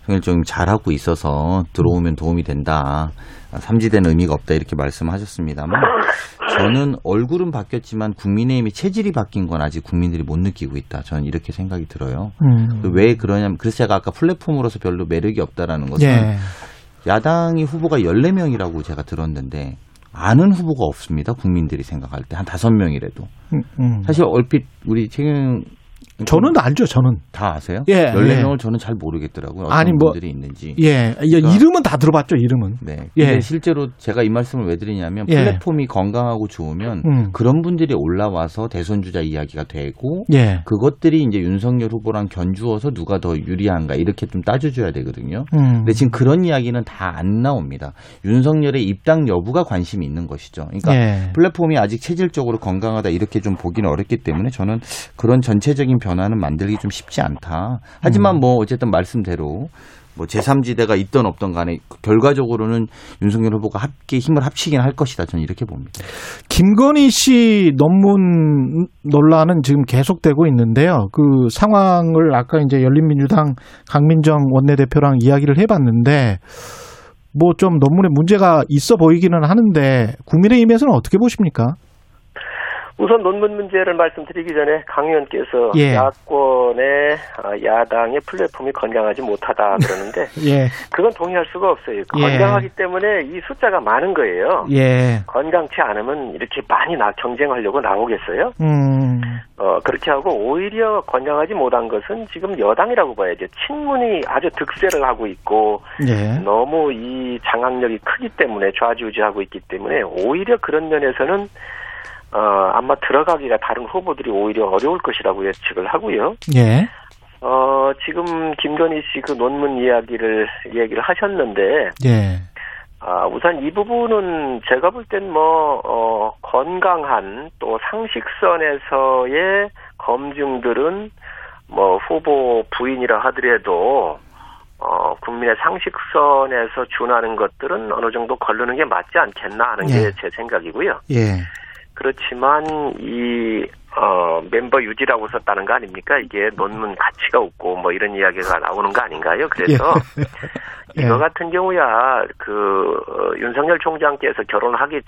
송일종 잘하고 있어서 들어오면 도움이 된다. 3지대는 의미가 없다 이렇게 말씀하셨습니다만 저는 얼굴은 바뀌었지만 국민의힘이 체질이 바뀐 건 아직 국민들이 못 느끼고 있다. 저는 이렇게 생각이 들어요. 왜 그러냐면 그래서 제가 아까 플랫폼으로서 별로 매력이 없다라는 것은 예. 야당이 후보가 14명이라고 제가 들었는데 아는 후보가 없습니다. 국민들이 생각할 때 한 5명이라도. 사실 얼핏 우리 최경영 저는 알죠. 저는 다 아세요? 예, 14명을 예. 저는 잘 모르겠더라고요. 어떤 아니, 분들이 있는지. 예, 그러니까, 이름은 다 들어봤죠. 이름은. 네. 근데 예. 실제로 제가 이 말씀을 왜 드리냐면 플랫폼이 예. 건강하고 좋으면 그런 분들이 올라와서 대선주자 이야기가 되고 예. 그것들이 이제 윤석열 후보랑 견주어서 누가 더 유리한가 이렇게 좀 따져줘야 되거든요. 근데 지금 그런 이야기는 다 안 나옵니다. 윤석열의 입당 여부가 관심이 있는 것이죠. 그러니까 예. 플랫폼이 아직 체질적으로 건강하다 이렇게 좀 보기는 어렵기 때문에 저는 그런 전체적인 변화는 만들기 좀 쉽지 않다. 하지만 뭐 어쨌든 말씀대로 뭐 제3지대가 있던 없던 간에 결과적으로는 윤석열 후보가 힘을 합치긴 할 것이다. 저는 이렇게 봅니다. 김건희 씨 논문 논란은 지금 계속되고 있는데요. 그 상황을 아까 이제 열린민주당 강민정 원내대표랑 이야기를 해봤는데 뭐 좀 논문에 문제가 있어 보이기는 하는데 국민의힘에서는 어떻게 보십니까? 우선 논문 문제를 말씀드리기 전에 강 의원께서 예. 야권의 야당의 플랫폼이 건강하지 못하다 그러는데 예. 그건 동의할 수가 없어요. 건강하기 예. 때문에 이 숫자가 많은 거예요. 예. 건강치 않으면 이렇게 많이 경쟁하려고 나오겠어요? 그렇게 하고 오히려 건강하지 못한 것은 지금 여당이라고 봐야죠. 친문이 아주 득세를 하고 있고 예. 너무 이 장악력이 크기 때문에 좌지우지하고 있기 때문에 오히려 그런 면에서는 아마 들어가기가 다른 후보들이 오히려 어려울 것이라고 예측을 하고요. 예. 지금 김건희 씨 그 논문 얘기를 하셨는데, 예. 우선 이 부분은 제가 볼 땐 건강한 또 상식선에서의 검증들은 후보 부인이라 하더라도, 국민의 상식선에서 준하는 것들은 어느 정도 걸르는 게 맞지 않겠나 하는 예. 게 제 생각이고요. 예. 그렇지만 이 멤버 유지라고 썼다는 거 아닙니까? 이게 논문 가치가 없고 이런 이야기가 나오는 거 아닌가요? 그래서 예. 이거 같은 경우야 윤석열 총장께서 결혼하기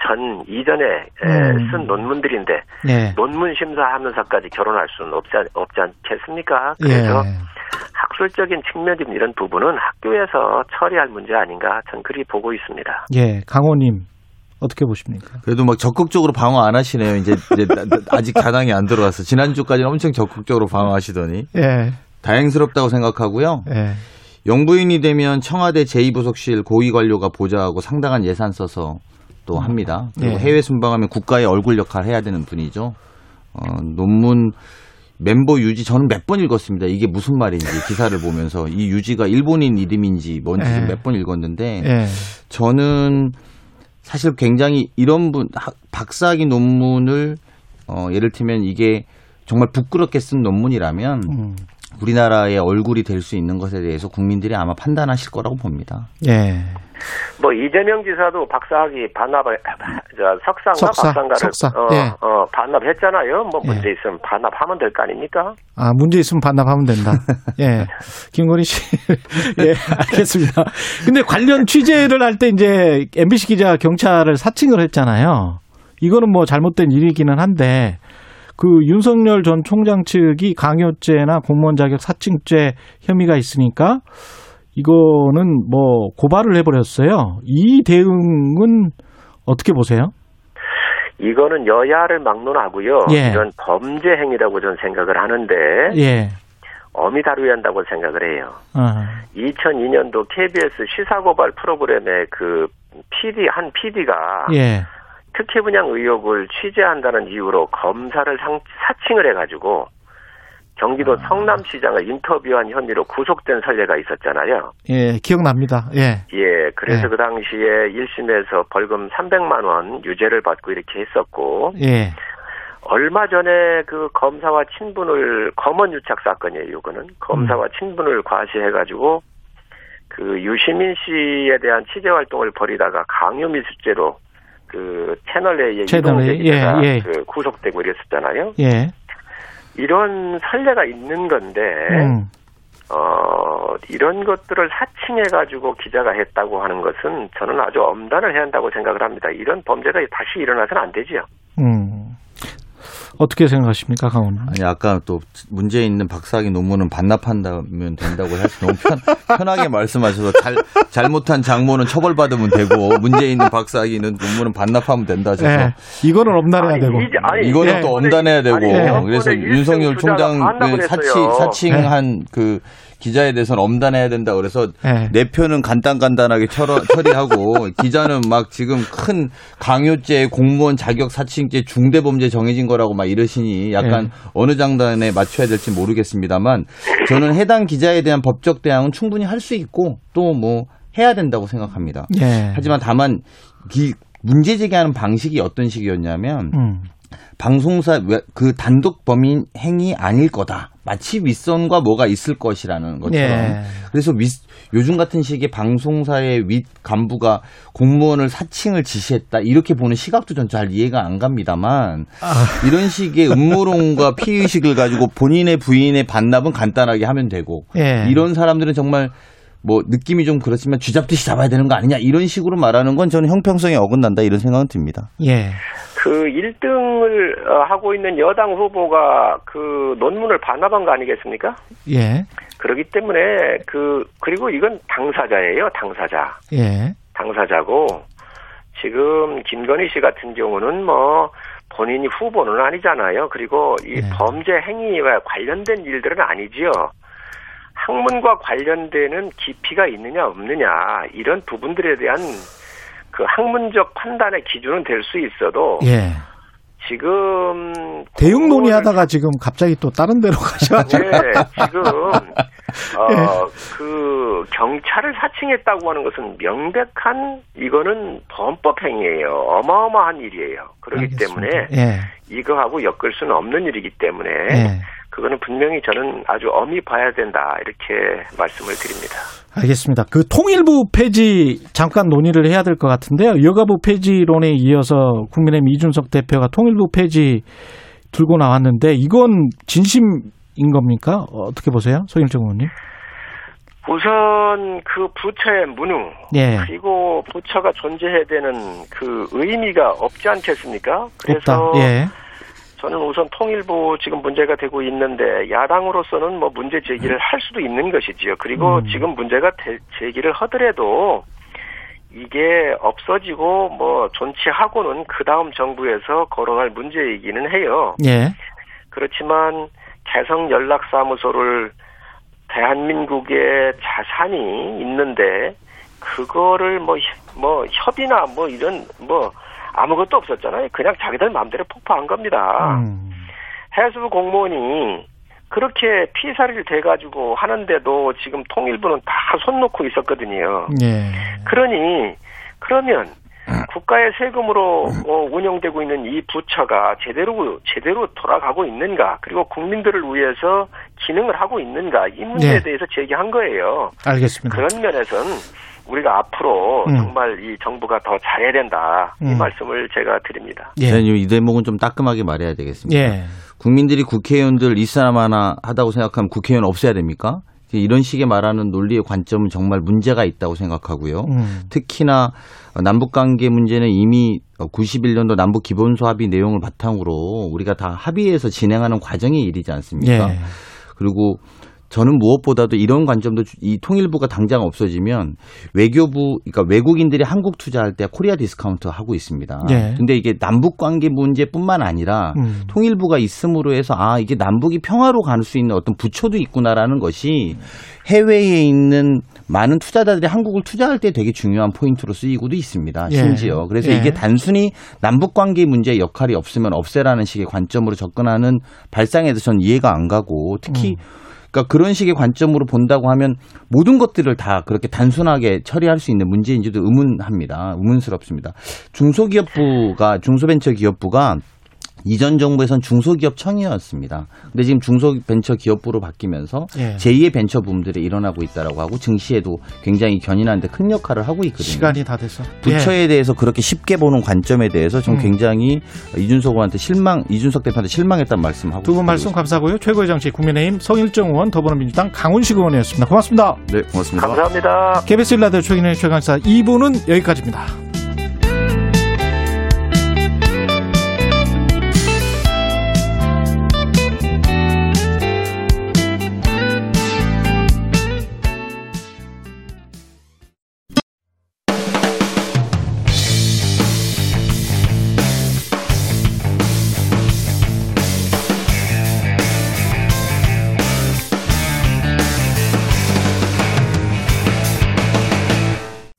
이전에 쓴 논문들인데 예. 논문 심사하면서까지 결혼할 수는 없지 않겠습니까? 그래서 예. 학술적인 측면인 이런 부분은 학교에서 처리할 문제 아닌가 전 그리 보고 있습니다. 예, 강호님. 어떻게 보십니까? 그래도 적극적으로 방어 안 하시네요. 이제 아직 자당이 안 들어와서 지난주까지는 엄청 적극적으로 방어하시더니 예. 다행스럽다고 생각하고요. 예. 영부인이 되면 청와대 제2부속실 고위관료가 보좌하고 상당한 예산 써서 또 합니다. 그리고 예. 해외 순방하면 국가의 얼굴 역할을 해야 되는 분이죠. 논문 멤버 유지 저는 몇 번 읽었습니다. 이게 무슨 말인지 기사를 보면서 이 유지가 일본인 이름인지 뭔지 예. 몇 번 읽었는데 예. 저는 사실 굉장히 이런 박사학위 논문을 예를 들면 이게 정말 부끄럽게 쓴 논문이라면 우리나라의 얼굴이 될 수 있는 것에 대해서 국민들이 아마 판단하실 거라고 봅니다. 예. 이재명 지사도 박사학위 반납을 석사인가 박사인가를 반납했잖아요. 문제 있으면 반납하면 될 거 아닙니까? 문제 있으면 반납하면 된다. 예. 김건희 씨. 예, 알겠습니다. 근데 관련 취재를 할 때 이제 MBC 기자 경찰을 사칭을 했잖아요. 이거는 잘못된 일이기는 한데 윤석열 전 총장 측이 강요죄나 공무원 자격 사칭죄 혐의가 있으니까 이거는 고발을 해버렸어요. 이 대응은 어떻게 보세요? 이거는 여야를 막론하고요. 예. 이런 범죄 행위라고 저는 생각을 하는데 예. 엄히 다루어야 한다고 생각을 해요. 2002년도 KBS 시사고발 프로그램의 그 한 PD가 예. 특혜 분양 의혹을 취재한다는 이유로 검사를 사칭을 해가지고 경기도 성남시장을 인터뷰한 혐의로 구속된 사례가 있었잖아요. 예, 기억납니다. 예. 예, 그래서 예. 그 당시에 1심에서 벌금 300만 원 유죄를 받고 이렇게 했었고, 예. 얼마 전에 그 검사와 친분을, 검언 유착 사건이에요, 이거는. 검사와 친분을 과시해가지고, 유시민 씨에 대한 취재 활동을 벌이다가 강요미수죄로 채널A의 이동재 기자가 구속되고 이랬었잖아요. 예. 이런 선례가 있는 건데, 이런 것들을 사칭해가지고 기자가 했다고 하는 것은 저는 아주 엄단을 해야 한다고 생각을 합니다. 이런 범죄가 다시 일어나서는 안 되지요. 어떻게 생각하십니까, 강훈? 아니, 아까 또 문제 있는 박사학위 논문은 반납한다면 된다고 해서 너무 편하게 말씀하셔서 잘못한 장모는 처벌받으면 되고 문제 있는 박사학위는 논문은 반납하면 된다 하셔서 네, 이거는 엄단해야 되고 이거는 네. 또 엄단해야 되고 그래서 윤석열 총장을 사칭한 그 기자에 대해서는 엄단해야 된다 그래서 네. 내 표는 간단간단하게 처리하고 기자는 막 지금 큰 강요죄, 공무원 자격 사칭죄 중대범죄 정해진 거라고 막 이러시니 약간 네. 어느 장단에 맞춰야 될지 모르겠습니다만 저는 해당 기자에 대한 법적 대항은 충분히 할 수 있고 또 해야 된다고 생각합니다. 네. 하지만 다만 문제 제기하는 방식이 어떤 식이었냐면 방송사 그 단독 범인 행위 아닐 거다. 마치 윗선과 뭐가 있을 것이라는 것처럼. 예. 그래서 요즘 같은 식의 방송사의 윗 간부가 공무원을 사칭을 지시했다. 이렇게 보는 시각도 전 잘 이해가 안 갑니다만 이런 식의 음모론과 피의식을 가지고 본인의 부인의 반납은 간단하게 하면 되고 예. 이런 사람들은 정말 뭐 느낌이 좀 그렇지만 쥐잡듯이 잡아야 되는 거 아니냐 이런 식으로 말하는 건 저는 형평성에 어긋난다 이런 생각은 듭니다. 예. 그 1등을 하고 있는 여당 후보가 그 논문을 반납한 거 아니겠습니까? 예. 그렇기 때문에 그리고 이건 당사자예요, 당사자. 예. 당사자고 지금 김건희 씨 같은 경우는 뭐 본인이 후보는 아니잖아요. 그리고 이 예. 범죄 행위와 관련된 일들은 아니지요. 학문과 관련되는 깊이가 있느냐 없느냐 이런 부분들에 대한 그 학문적 판단의 기준은 될 수 있어도 예. 지금 대육 논의하다가 지금 갑자기 또 다른 데로 가셔가지고 네, 지금 그 경찰을 사칭했다고 하는 것은 명백한 이거는 범법 행위예요. 어마어마한 일이에요. 그렇기 알겠습니다. 때문에 예. 이거하고 엮을 수는 없는 일이기 때문에. 예. 그거는 분명히 저는 아주 엄히 봐야 된다 이렇게 말씀을 드립니다. 알겠습니다. 그 통일부 폐지 잠깐 논의를 해야 될 것 같은데요. 여가부 폐지론에 이어서 국민의힘 이준석 대표가 통일부 폐지 들고 나왔는데 이건 진심인 겁니까? 어떻게 보세요? 송일종 의원님. 우선 그 부처의 무능 예. 그리고 부처가 존재해야 되는 그 의미가 없지 않겠습니까? 그래서 없다. 예. 저는 우선 통일부 지금 문제가 되고 있는데 야당으로서는 뭐 문제 제기를 할 수도 있는 것이지요. 그리고 지금 문제가 제기를 하더라도 이게 없어지고 뭐 존치하고는 그 다음 정부에서 거론할 문제이기는 해요. 예. 그렇지만 개성연락사무소를 대한민국의 자산이 있는데 그거를 뭐 협의나 뭐 이런 뭐 아무것도 없었잖아요. 그냥 자기들 마음대로 폭파한 겁니다. 해수부 공무원이 그렇게 피살이를 돼가지고 하는데도 지금 통일부는 다 손 놓고 있었거든요. 예. 그러면 국가의 세금으로 운영되고 있는 이 부처가 제대로 돌아가고 있는가, 그리고 국민들을 위해서 기능을 하고 있는가, 이 문제에 예. 대해서 제기한 거예요. 알겠습니다. 그런 면에서는 우리가 앞으로 정말 이 정부가 더 잘해야 된다. 이 말씀을 제가 드립니다. 예. 저는 이 대목은 좀 따끔하게 말해야 되겠습니다. 예. 국민들이 국회의원들 이 사람 하나 하다고 생각하면 국회의원 없애야 됩니까? 이런 식의 말하는 논리의 관점은 정말 문제가 있다고 생각하고요. 특히나 남북관계 문제는 이미 91년도 남북기본소 합의 내용을 바탕으로 우리가 다 합의해서 진행하는 과정의 일이지 않습니까? 예. 그리고 저는 무엇보다도 이런 관점도 이 통일부가 당장 없어지면 외교부, 그러니까 외국인들이 한국 투자할 때 코리아 디스카운트 하고 있습니다. 그런데 예. 이게 남북 관계 문제뿐만 아니라 통일부가 있음으로 해서 아 이게 남북이 평화로 갈 수 있는 어떤 부처도 있구나라는 것이 해외에 있는 많은 투자자들이 한국을 투자할 때 되게 중요한 포인트로 쓰이고도 있습니다. 심지어. 예. 그래서 예. 이게 단순히 남북관계 문제의 역할이 없으면 없애라는 식의 관점으로 접근하는 발상에서 저는 이해가 안 가고 특히 그러니까 그런 식의 관점으로 본다고 하면 모든 것들을 다 그렇게 단순하게 처리할 수 있는 문제인지도 의문합니다. 의문스럽습니다. 중소벤처기업부가 이전 정부에선 중소기업청이었습니다. 근데 지금 중소벤처기업부로 바뀌면서 예. 제2의 벤처붐들이 일어나고 있다라고 하고 증시에도 굉장히 견인하는데 큰 역할을 하고 있거든요. 시간이 다 돼서 부처에 예. 대해서 그렇게 쉽게 보는 관점에 대해서 좀 굉장히 이준석 대표한테 실망했다는 말씀하고 두 분 말씀 감사하고요. 최고의 정치 국민의힘 성일정 의원, 더불어민주당 강훈식 의원이었습니다. 고맙습니다. 네, 고맙습니다. 감사합니다. KBS 1라디오 최경영 최강사 2부는 여기까지입니다.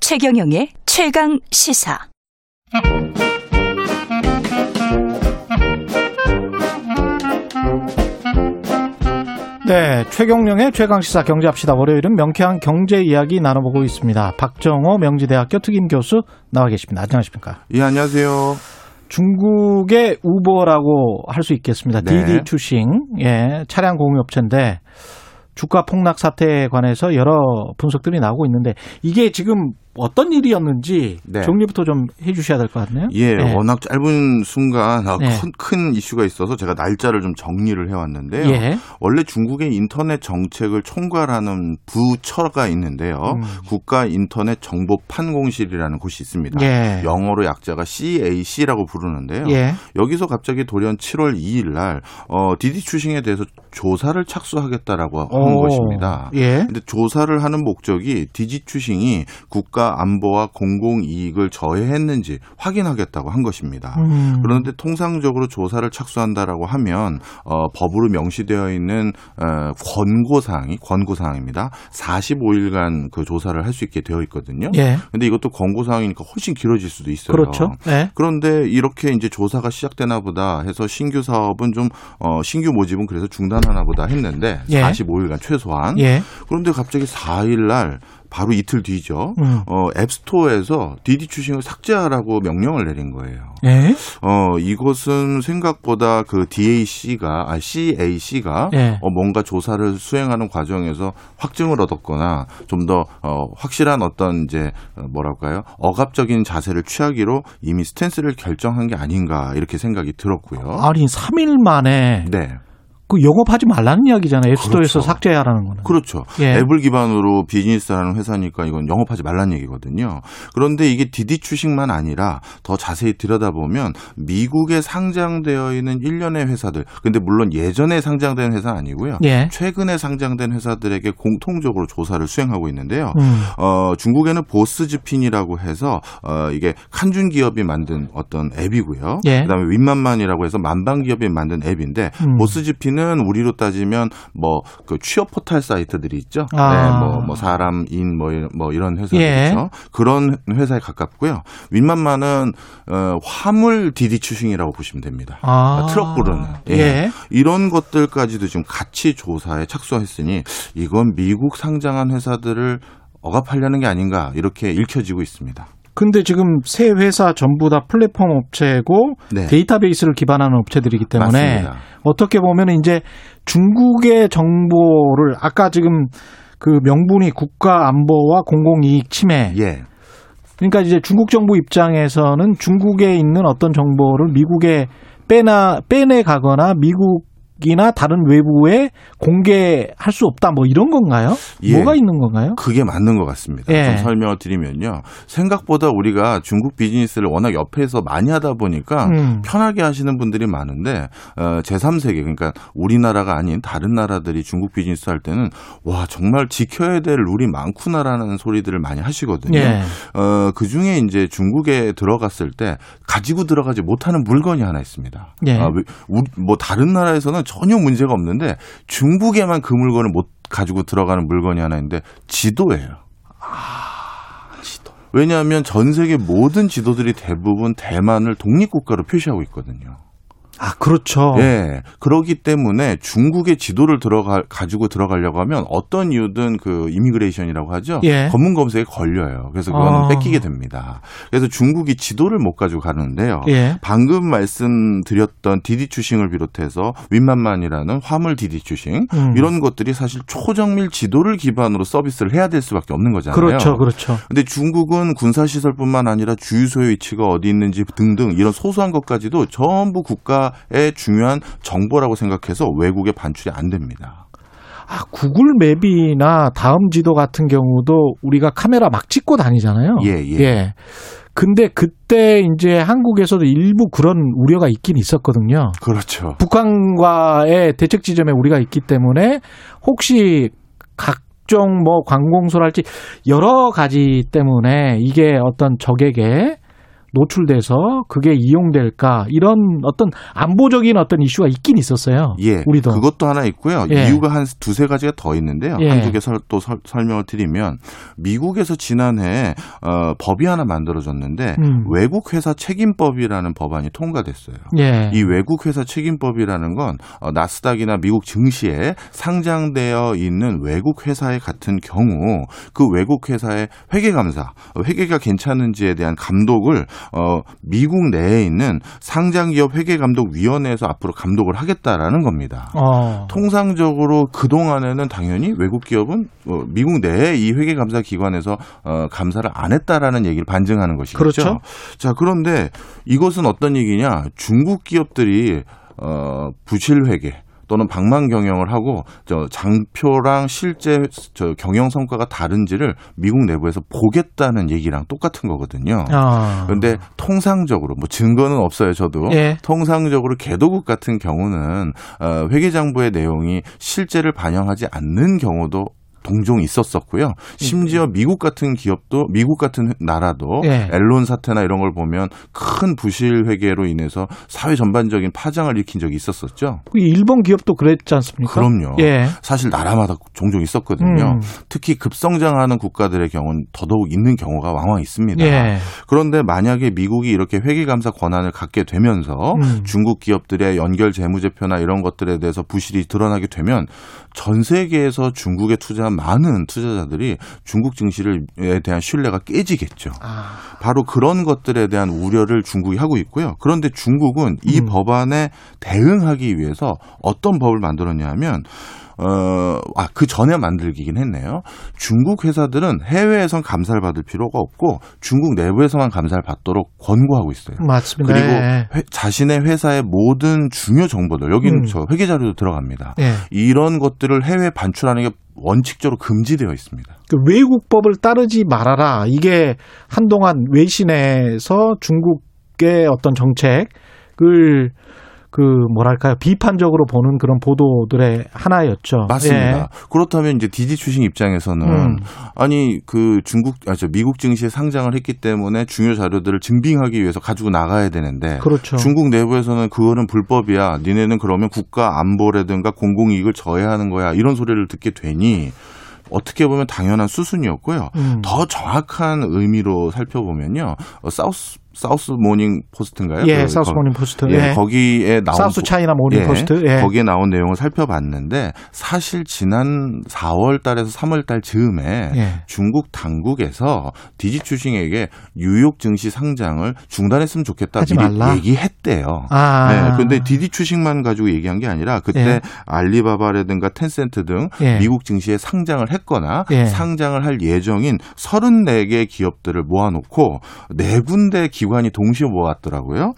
최경영의 최강 시사. 네, 최경영의 최강 시사 경제합시다. 월요일은 명쾌한 경제 이야기 나눠보고 있습니다. 박정호 명지대학교 특임 교수 나와 계십니다. 안녕하십니까? 예, 안녕하세요. 중국의 우버라고 할 수 있겠습니다. 네. 디디추싱, 예, 차량 공유업체인데. 주가 폭락 사태에 관해서 여러 분석들이 나오고 있는데 이게 지금 어떤 일이었는지 네. 정리부터 좀 해 주셔야 될 것 같네요. 예, 네. 워낙 짧은 순간 큰 이슈가 있어서 제가 날짜를 좀 정리를 해왔는데요. 예. 원래 중국의 인터넷 정책을 총괄하는 부처가 있는데요. 국가 인터넷 정보판공실이라는 곳이 있습니다. 예. 영어로 약자가 CAC라고 부르는데요. 예. 여기서 갑자기 돌연 7월 2일 날 디디추싱에 대해서 조사를 착수하겠다라고 한 것입니다. 그런데 조사를 하는 목적이 디디추싱이 국가 안보와 공공이익을 저해했는지 확인하겠다고 한 것입니다. 그런데 통상적으로 조사를 착수한다라고 하면 법으로 명시되어 있는 권고사항입니다. 45일간 그 조사를 할 수 있게 되어 있거든요. 그런데 이것도 권고사항이니까 훨씬 길어질 수도 있어요. 그렇죠. 네. 그런데 이렇게 이제 조사가 시작되나 보다 해서 신규 사업은 좀 신규 모집은 그래서 중단하나 보다 했는데 45일간 최소한. 그런데 갑자기 4일 날 바로 이틀 뒤죠. 앱스토어에서 디디추싱을 삭제하라고 명령을 내린 거예요. 이것은 생각보다 그 CAC가 뭔가 조사를 수행하는 과정에서 확증을 얻었거나 좀 더 확실한 어떤 이제 뭐랄까요? 억압적인 자세를 취하기로 이미 스탠스를 결정한 게 아닌가 이렇게 생각이 들었고요. 아니 3일 만에. 네. 그 영업하지 말라는 이야기잖아요. 앱스토어에서 삭제하라는 거는. 그렇죠. 예. 앱을 기반으로 비즈니스라는 회사니까 이건 영업하지 말라는 얘기거든요. 그런데 이게 디디추싱만 아니라 더 자세히 들여다보면 미국에 상장되어 있는 일련의 회사들. 근데 물론 예전에 상장된 회사 아니고요. 예. 최근에 상장된 회사들에게 공통적으로 조사를 수행하고 있는데요. 중국에는 보스즈핀이라고 해서 이게 칸준 기업이 만든 어떤 앱이고요. 예. 그다음에 윈만만이라고 해서 만방 기업이 만든 앱인데 보스즈핀 는 우리로 따지면 뭐 그 취업 포털 사이트들이 있죠. 사람인 뭐 이런 회사들이죠. 그런 회사에 가깝고요. 윗만만은 화물 디디추싱이라고 보시면 됩니다. 트럭 부르는 이런 것들까지도 지금 같이 조사에 착수했으니 이건 미국 상장한 회사들을 억압하려는 게 아닌가 이렇게 읽혀지고 있습니다. 근데 지금 세 회사 전부 다 플랫폼 업체고 데이터베이스를 기반하는 업체들이기 때문에 맞습니다. 어떻게 보면 이제 중국의 정보를 아까 지금 그 명분이 국가 안보와 공공이익 침해. 그러니까 이제 중국 정부 입장에서는 중국에 있는 어떤 정보를 미국에 빼내가거나 미국 이나 다른 외부에 공개할 수 없다 뭐 이런 건가요? 뭐가 있는 건가요? 그게 맞는 것 같습니다. 좀 설명을 드리면요. 생각보다 우리가 중국 비즈니스를 워낙 옆에서 많이 하다 보니까 편하게 하시는 분들이 많은데 제3세계 그러니까 우리나라가 아닌 다른 나라들이 중국 비즈니스 할 때는 와 정말 지켜야 될 룰이 많구나라는 소리들을 많이 하시거든요. 그중에 이제 중국에 들어갔을 때 가지고 들어가지 못하는 물건이 하나 있습니다. 뭐 다른 나라에서는 전혀 문제가 없는데 중국에만 그 물건을 못 가지고 들어가는 물건이 하나 있는데 지도예요. 왜냐하면 전 세계 모든 지도들이 대부분 대만을 독립국가로 표시하고 있거든요. 그렇죠. 그렇기 때문에 중국의 지도를 가지고 들어가려고 하면 어떤 이유든 그 이미그레이션이라고 하죠. 검문 검색에 걸려요. 그래서 그거는 뺏기게 됩니다. 그래서 중국이 지도를 못 가지고 가는데요. 방금 말씀드렸던 디디추싱을 비롯해서 윈만만이라는 화물 디디추싱 이런 것들이 사실 초정밀 지도를 기반으로 서비스를 해야 될 수밖에 없는 거잖아요. 그렇죠. 근데 중국은 군사시설뿐만 아니라 주유소의 위치가 어디 있는지 등등 이런 소소한 것까지도 전부 국가의 중요한 정보라고 생각해서 외국에 반출이 안 됩니다. 구글 맵이나 다음 지도 같은 경우도 우리가 카메라 막 찍고 다니잖아요. 근데 그때 이제 한국에서도 일부 그런 우려가 있긴 있었거든요. 그렇죠. 북한과의 대책 지점에 우리가 있기 때문에 혹시 각종 뭐 관공서랄지 여러 가지 때문에 이게 어떤 적에게 노출돼서 그게 이용될까 이런 어떤 안보적인 어떤 이슈가 있긴 있었어요. 우리도 그것도 하나 있고요. 이유가 한 두세 가지가 더 있는데요. 한국에서 또 설명을 드리면 미국에서 지난해 법이 하나 만들어졌는데 외국 회사 책임법이라는 법안이 통과됐어요. 이 외국 회사 책임법이라는 건 나스닥이나 미국 증시에 상장되어 있는 외국 회사의 같은 경우 그 외국 회사의 회계 감사, 회계가 괜찮은지에 대한 감독을 미국 내에 있는 상장기업 회계감독위원회에서 앞으로 감독을 하겠다라는 겁니다. 통상적으로 그동안에는 당연히 외국 기업은 미국 내에 이 회계감사 기관에서 감사를 안 했다라는 얘기를 반증하는 것이겠죠. 그렇죠. 자, 그런데 이것은 어떤 얘기냐? 중국 기업들이 부실회계 또는 방만 경영을 하고 저 장표랑 실제 저 경영 성과가 다른지를 미국 내부에서 보겠다는 얘기랑 똑같은 거거든요. 그런데 통상적으로 뭐 증거는 없어요, 저도. 예. 통상적으로 개도국 같은 경우는 회계장부의 내용이 실제를 반영하지 않는 경우도 동종 있었었고요. 심지어 미국 같은 기업도, 미국 같은 나라도 앨런 사태나 이런 걸 보면 큰 부실 회계로 인해서 사회 전반적인 파장을 일으킨 적이 있었었죠. 일본 기업도 그랬지 않습니까? 그럼요. 예. 사실 나라마다 종종 있었거든요. 특히 급성장하는 국가들의 경우는 더더욱 있는 경우가 왕왕 있습니다. 예. 그런데 만약에 미국이 이렇게 회계감사 권한을 갖게 되면서 중국 기업들의 연결 재무제표나 이런 것들에 대해서 부실이 드러나게 되면 전 세계에서 중국에 투자한 많은 투자자들이 중국 증시에 대한 신뢰가 깨지겠죠. 바로 그런 것들에 대한 우려를 중국이 하고 있고요. 그런데 중국은 이 법안에 대응하기 위해서 어떤 법을 만들었냐 하면 그 전에 만들기긴 했네요. 중국 회사들은 해외에선 감사를 받을 필요가 없고 중국 내부에서만 감사를 받도록 권고하고 있어요. 맞습니다. 그리고 자신의 회사의 모든 중요 정보들, 여기는 저 회계자료도 들어갑니다. 네. 이런 것들을 해외에 반출하는 게 원칙적으로 금지되어 있습니다. 그러니까 외국법을 따르지 말아라. 이게 한동안 외신에서 중국의 어떤 정책을 비판적으로 보는 그런 보도들의 하나였죠. 맞습니다. 예. 그렇다면 이제 디디추싱 입장에서는 미국 증시에 상장을 했기 때문에 중요 자료들을 증빙하기 위해서 가지고 나가야 되는데 그렇죠. 중국 내부에서는 그거는 불법이야. 니네는 그러면 국가 안보라든가 공공이익을 저해하는 거야. 이런 소리를 듣게 되니 어떻게 보면 당연한 수순이었고요. 더 정확한 의미로 살펴보면요. 사우스 모닝 포스트인가요? 예, 사우스 모닝 포스트. 예, 거기에 나온 사우스 차이나 모닝 포스트. 예. 거기에 나온 내용을 살펴봤는데 사실 지난 4월 달에서 3월 달 즈음에 중국 당국에서 디디추싱에게 뉴욕 증시 상장을 중단했으면 좋겠다 하지 미리 말라. 얘기했대요. 그런데 디디추싱만 가지고 얘기한 게 아니라 그때 알리바바라든가 텐센트 등 미국 증시에 상장을 했거나 상장을 할 예정인 34개 기업들을 모아놓고 4군데 기관이 동시에 모았더라고요.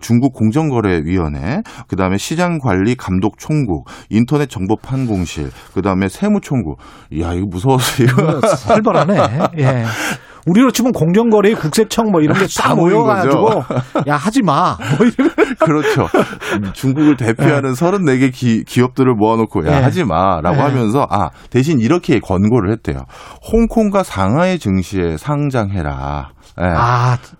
중국 공정거래위원회, 그다음에 시장관리감독총국, 인터넷정보판공실, 그다음에 세무총국. 이야, 이거 무서워서 이거. 살벌하네. 예. 우리로 치면 공정거래의 국세청 뭐 이런 게 다 모여가지고 야 하지 마. 뭐 이런. 그렇죠. 중국을 대표하는 34개 기업들을 모아놓고 야 하지 마라고 하면서 대신 이렇게 권고를 했대요. 홍콩과 상하이 증시에 상장해라. 예.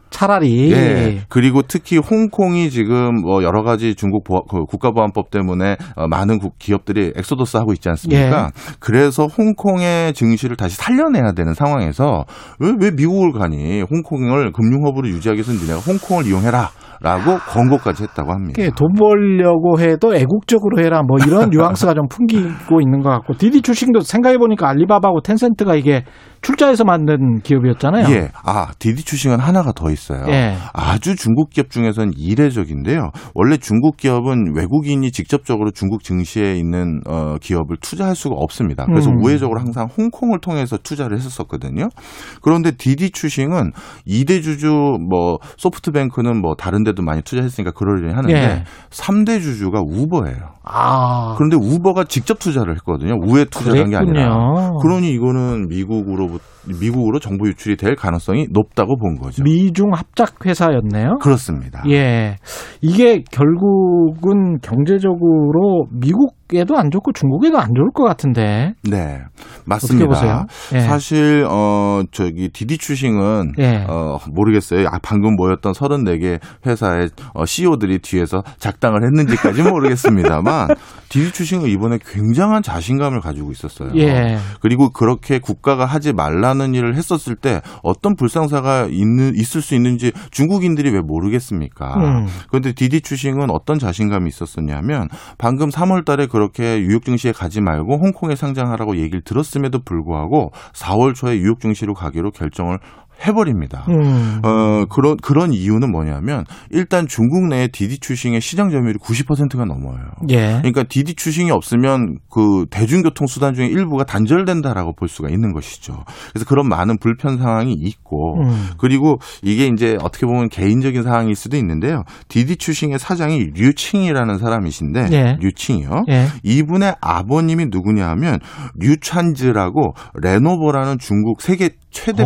차라리. 예. 그리고 특히 홍콩이 지금 뭐 여러 가지 중국 국가보안법 때문에 많은 기업들이 엑소더스 하고 있지 않습니까? 예. 그래서 홍콩의 증시를 다시 살려내야 되는 상황에서 왜 미국을 가니? 홍콩을 금융허브로 유지하기 위해서 니네가 홍콩을 이용해라. 라고 권고까지 했다고 합니다. 돈 벌려고 해도 애국적으로 해라. 뭐 이런 뉘앙스가 좀 풍기고 있는 것 같고 디디추싱도 생각해보니까 알리바바하고 텐센트가 이게 출자해서 만든 기업이었잖아요. 예. 디디추싱은 하나가 더 있어요. 예. 아주 중국 기업 중에서는 이례적인데요. 원래 중국 기업은 외국인이 직접적으로 중국 증시에 있는 기업을 투자할 수가 없습니다. 그래서 우회적으로 항상 홍콩을 통해서 투자를 했었거든요. 그런데 디디추싱은 2대 주주 뭐 소프트뱅크는 뭐 다른 데 도 많이 투자했으니까 그러려니 하는데 3대 주주가 우버예요. 그런데 우버가 직접 투자를 했거든요. 우회 투자한 게 아니라. 그러니 이거는 미국으로 정보 유출이 될 가능성이 높다고 본 거죠. 미중 합작 회사였네요. 그렇습니다. 예, 이게 결국은 경제적으로 미국에도 안 좋고 중국에도 안 좋을 것 같은데. 네, 맞습니다. 어떻게 보세요? 예. 사실 디디추싱은 모르겠어요. 방금 모였던 34개 회사의 CEO들이 뒤에서 작당을 했는지까지 모르겠습니다만 디디추싱은 이번에 굉장한 자신감을 가지고 있었어요. 예. 그리고 그렇게 국가가 하지 말라는 일을 했었을 때 어떤 불상사가 있을 수 있는지 중국인들이 왜 모르겠습니까? 그런데 디디추싱은 어떤 자신감이 있었었냐면 방금 3월 달에 그렇게 뉴욕 증시에 가지 말고 홍콩에 상장하라고 얘기를 들었음에도 불구하고 4월 초에 뉴욕 증시로 가기로 결정을 해버립니다. 그런 이유는 뭐냐면 일단 중국 내 디디추싱의 시장 점유율이 90%가 넘어요. 예. 그러니까 디디추싱이 없으면 그 대중교통 수단 중에 일부가 단절된다라고 볼 수가 있는 것이죠. 그래서 그런 많은 불편 상황이 있고 그리고 이게 이제 어떻게 보면 개인적인 상황일 수도 있는데요. 디디추싱의 사장이 류칭이라는 사람이신데 예. 류칭이요. 예. 이분의 아버님이 누구냐 하면 류찬즈라고 레노버라는 중국 세계 최대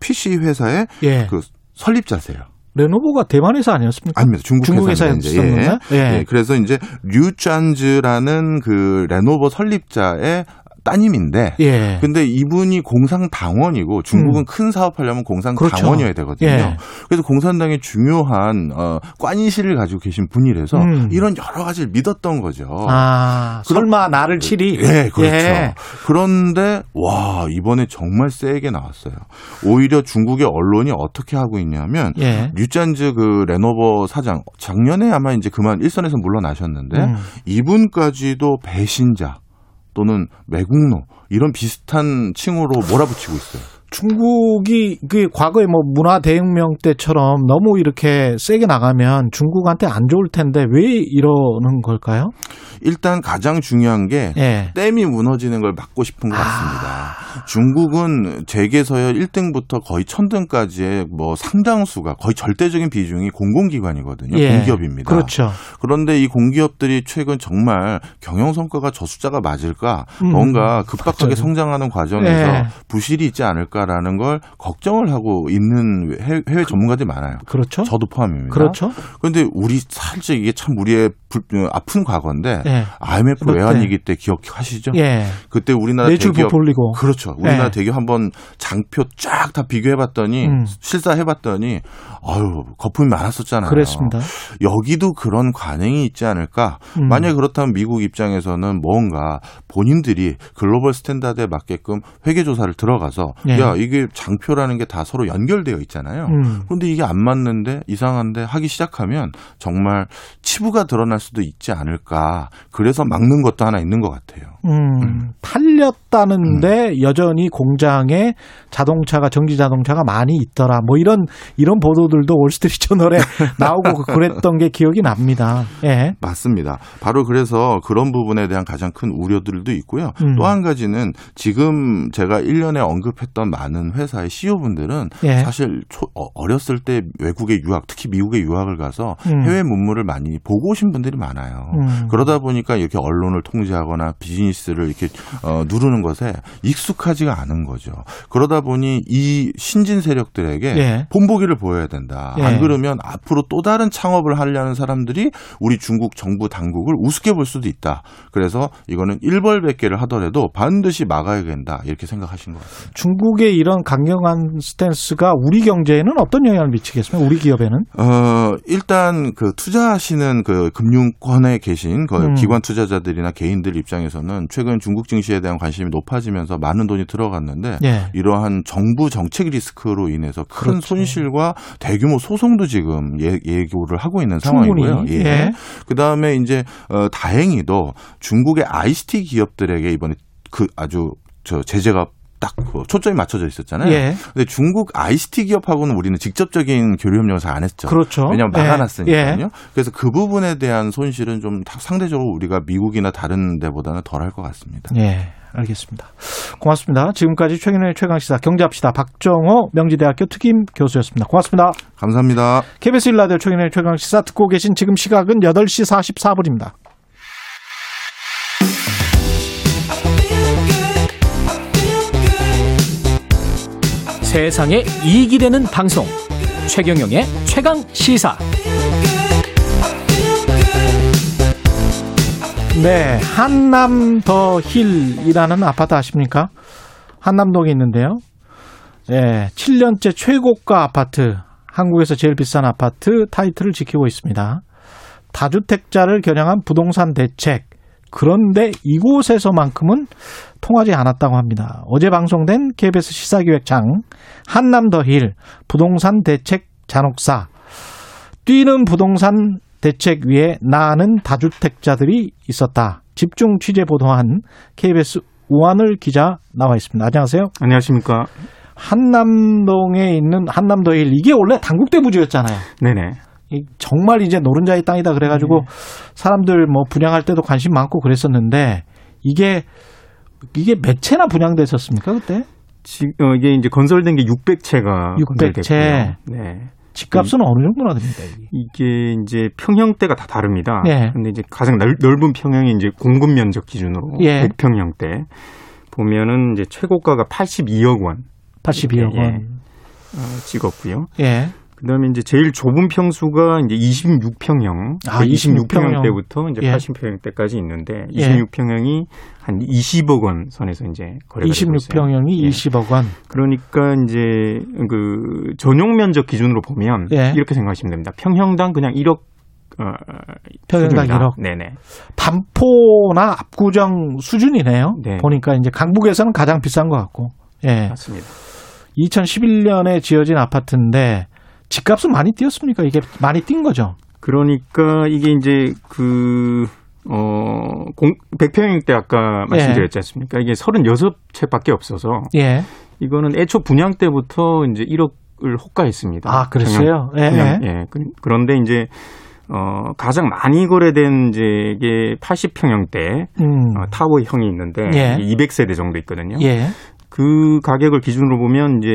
PC 회사의 예. 그 설립자세요. 레노버가 대만 회사 아니었습니까? 아닙니다. 중국 회사였죠. 예. 예. 예. 그래서 이제 류찬즈라는 그 레노버 설립자의 따님인데, 예. 근데 이분이 공산당원이고 중국은 큰 사업하려면 공산당원이어야 되거든요. 예. 그래서 공산당의 중요한 꽌실을 가지고 계신 분이라서 이런 여러 가지를 믿었던 거죠. 아, 설마 나를 치리? 예, 그렇죠. 예. 그런데 와 이번에 정말 세게 나왔어요. 오히려 중국의 언론이 어떻게 하고 있냐면 예. 류찬즈 그 레노버 사장 작년에 아마 이제 그만 일선에서 물러나셨는데 이분까지도 배신자. 또는 매국노 이런 비슷한 칭호로 몰아붙이고 있어요. 중국이 그 과거에 뭐 문화 대혁명 때처럼 너무 이렇게 세게 나가면 중국한테 안 좋을 텐데 왜 이러는 걸까요? 일단 가장 중요한 게 예. 댐이 무너지는 걸 막고 싶은 것 같습니다. 아. 중국은 재계서열 1등부터 거의 1000등까지의 뭐 상당수가 거의 절대적인 비중이 공공기관이거든요. 예. 공기업입니다. 그렇죠. 그런데 이 공기업들이 최근 정말 경영 성과가 저 숫자가 맞을까? 뭔가 급박하게 맞죠. 성장하는 과정에서 예. 부실이 있지 않을까? 라는 걸 걱정을 하고 있는 해외 전문가들이 많아요. 그렇죠. 저도 포함입니다. 그렇죠. 그런데 우리 사실 이게 참 우리의 아픈 과거인데 예. IMF 외환위기 때 기억하시죠? 예. 그때 우리나라 대기업 올리고. 그렇죠. 우리나라 예. 대기업 한번 장표 쫙 다 비교해봤더니 실사해봤더니 아유 거품이 많았었잖아요. 그랬습니다. 여기도 그런 관행이 있지 않을까? 만약 그렇다면 미국 입장에서는 뭔가 본인들이 글로벌 스탠다드에 맞게끔 회계조사를 들어가서 예. 야 이게 장표라는 게 다 서로 연결되어 있잖아요. 그런데 이게 안 맞는데 이상한데 하기 시작하면 정말 치부가 드러날 수도 있지 않을까. 그래서 막는 것도 하나 있는 것 같아요. 팔렸다는데 여전히 공장에 자동차가 전기 자동차가 많이 있더라. 뭐 이런 보도들도 월스트리트저널에 나오고 그랬던 게 기억이 납니다. 예. 맞습니다. 바로 그래서 그런 부분에 대한 가장 큰 우려들도 있고요. 또 한 가지는 지금 제가 1년에 언급했던 많은 회사의 CEO분들은 예. 사실 어렸을 때 외국의 유학, 특히 미국의 유학을 가서 해외 문물을 많이 보고 오신 분들이 많아요. 그러다 보니까 이렇게 언론을 통제하거나 비즈니스를 이렇게 누르는 것에 익숙하지가 않은 거죠. 그러다 보니 이 신진 세력들에게 예. 본보기를 보여야 된다. 예. 안 그러면 앞으로 또 다른 창업을 하려는 사람들이 우리 중국 정부 당국을 우습게 볼 수도 있다. 그래서 이거는 일벌백계를 하더라도 반드시 막아야 된다. 이렇게 생각하신 것 같습니다. 중국의 이런 강경한 스탠스가 우리 경제에는 어떤 영향을 미치겠습니까? 우리 기업에는? 일단 그 투자하시는 그 금융권에 계신 그 기관 투자자들이나 개인들 입장에서는 최근 중국 증시에 대한 관심이 높아지면서 많은 돈이 들어갔는데 예. 이러한 정부 정책 리스크로 인해서 큰 그렇죠. 손실과 대규모 소송도 지금 예고를 하고 있는 상황이고요. 예. 예. 그다음에 이제 다행히도 중국의 ICT 기업들에게 이번에 그 아주 저 제재가 딱 초점이 맞춰져 있었잖아요. 예. 근데 중국 ICT 기업하고는 우리는 직접적인 교류 협력을 잘 안 했죠. 그렇죠. 왜냐하면 막아놨으니까요. 예. 그래서 그 부분에 대한 손실은 좀 상대적으로 우리가 미국이나 다른 데보다는 덜할 것 같습니다. 예, 알겠습니다. 고맙습니다. 지금까지 최근의 최강시사 경제합시다. 박정호 명지대학교 특임 교수였습니다. 고맙습니다. 감사합니다. KBS 1라디오 최근의 최강시사 듣고 계신 지금 시각은 8시 44분입니다. 세상에 이익이 되는 방송 최경영의 최강시사. 네, 한남더힐이라는 아파트 아십니까? 한남동에 있는데요. 네, 7년째 최고가 아파트, 한국에서 제일 비싼 아파트 타이틀을 지키고 있습니다. 다주택자를 겨냥한 부동산 대책, 그런데 이곳에서만큼은 통하지 않았다고 합니다. 어제 방송된 KBS 시사기획장 한남더힐 부동산 대책 잔혹사. 뛰는 부동산 대책 위에 나는 다주택자들이 있었다. 집중 취재 보도한 KBS 우한을 기자 나와 있습니다. 안녕하세요. 안녕하십니까. 한남동에 있는 한남더힐, 이게 원래 당국대 부지였잖아요. 네네. 정말 이제 노른자의 땅이다 그래가지고 네. 사람들 뭐 분양할 때도 관심 많고 그랬었는데 이게 몇 채나 분양됐었습니까 그때? 지금 이게 이제 건설된 게 600채가 600채. 네. 집값은 어느 정도나 됩니까? 이게 이제 평형대가 다 다릅니다. 네. 근데 이제 가장 넓은 평형이 이제 공급 면적 기준으로 예. 100평형대 보면은 이제 최고가가 82억 원. 예. 찍었고요. 예. 그다음에 이제 제일 좁은 평수가 이제 26평형, 26평형 때부터 이제 예. 80평형 때까지 있는데 26평형이 예. 한 20억 원 선에서 이제 거래가 되고 있어요. 26평형이 예. 20억 원. 그러니까 이제 그 전용 면적 기준으로 보면 예. 이렇게 생각하시면 됩니다. 평형당 그냥 1억. 평형당 1억. 네네. 반포나 압구정 수준이네요. 네. 보니까 이제 강북에서는 가장 비싼 것 같고. 예. 맞습니다. 2011년에 지어진 아파트인데. 집값은 많이 뛰었습니까? 이게 많이 뛴 거죠? 그러니까 이게 이제 그, 100평형대 아까 말씀드렸지 않습니까? 이게 36채밖에 없어서. 예. 이거는 애초 분양 때부터 이제 1억을 호가했습니다. 아, 그랬어요? 예. 예. 그런데 이제, 가장 많이 거래된 이제 이게 80평형대 타워형이 있는데 예. 200세대 정도 있거든요. 예. 그 가격을 기준으로 보면 이제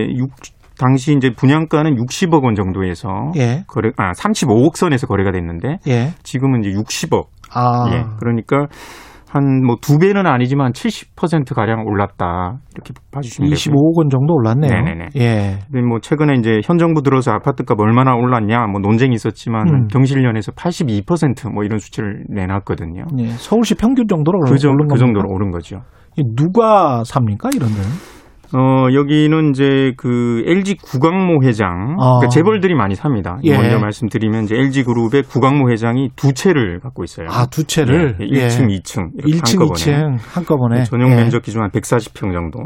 당시 이제 분양가는 60억 원 정도에서 예. 35억 선에서 거래가 됐는데 예. 지금은 이제 60억. 아. 예. 그러니까 한 뭐 두 배는 아니지만 70% 가량 올랐다. 이렇게 봐 주시면 되고요. 25억 원 정도 올랐네요. 네네네. 예. 근데 뭐 최근에 이제 현 정부 들어서 아파트값 얼마나 올랐냐 뭐 논쟁이 있었지만 경실련에서 82% 뭐 이런 수치를 내놨거든요. 예. 서울시 평균 정도로 그 정도로 오른 거죠. 누가 삽니까? 이런 데는? 여기는 이제 그 LG 구강모 회장, 그러니까 재벌들이 많이 삽니다. 예. 먼저 말씀드리면 이제 LG 그룹의 구강모 회장이 두 채를 갖고 있어요. 아, 두 채를? 예. 1층, 예. 2층. 이렇게 1층, 2층 한꺼번에. 전용 면적 기준 한 140평 정도.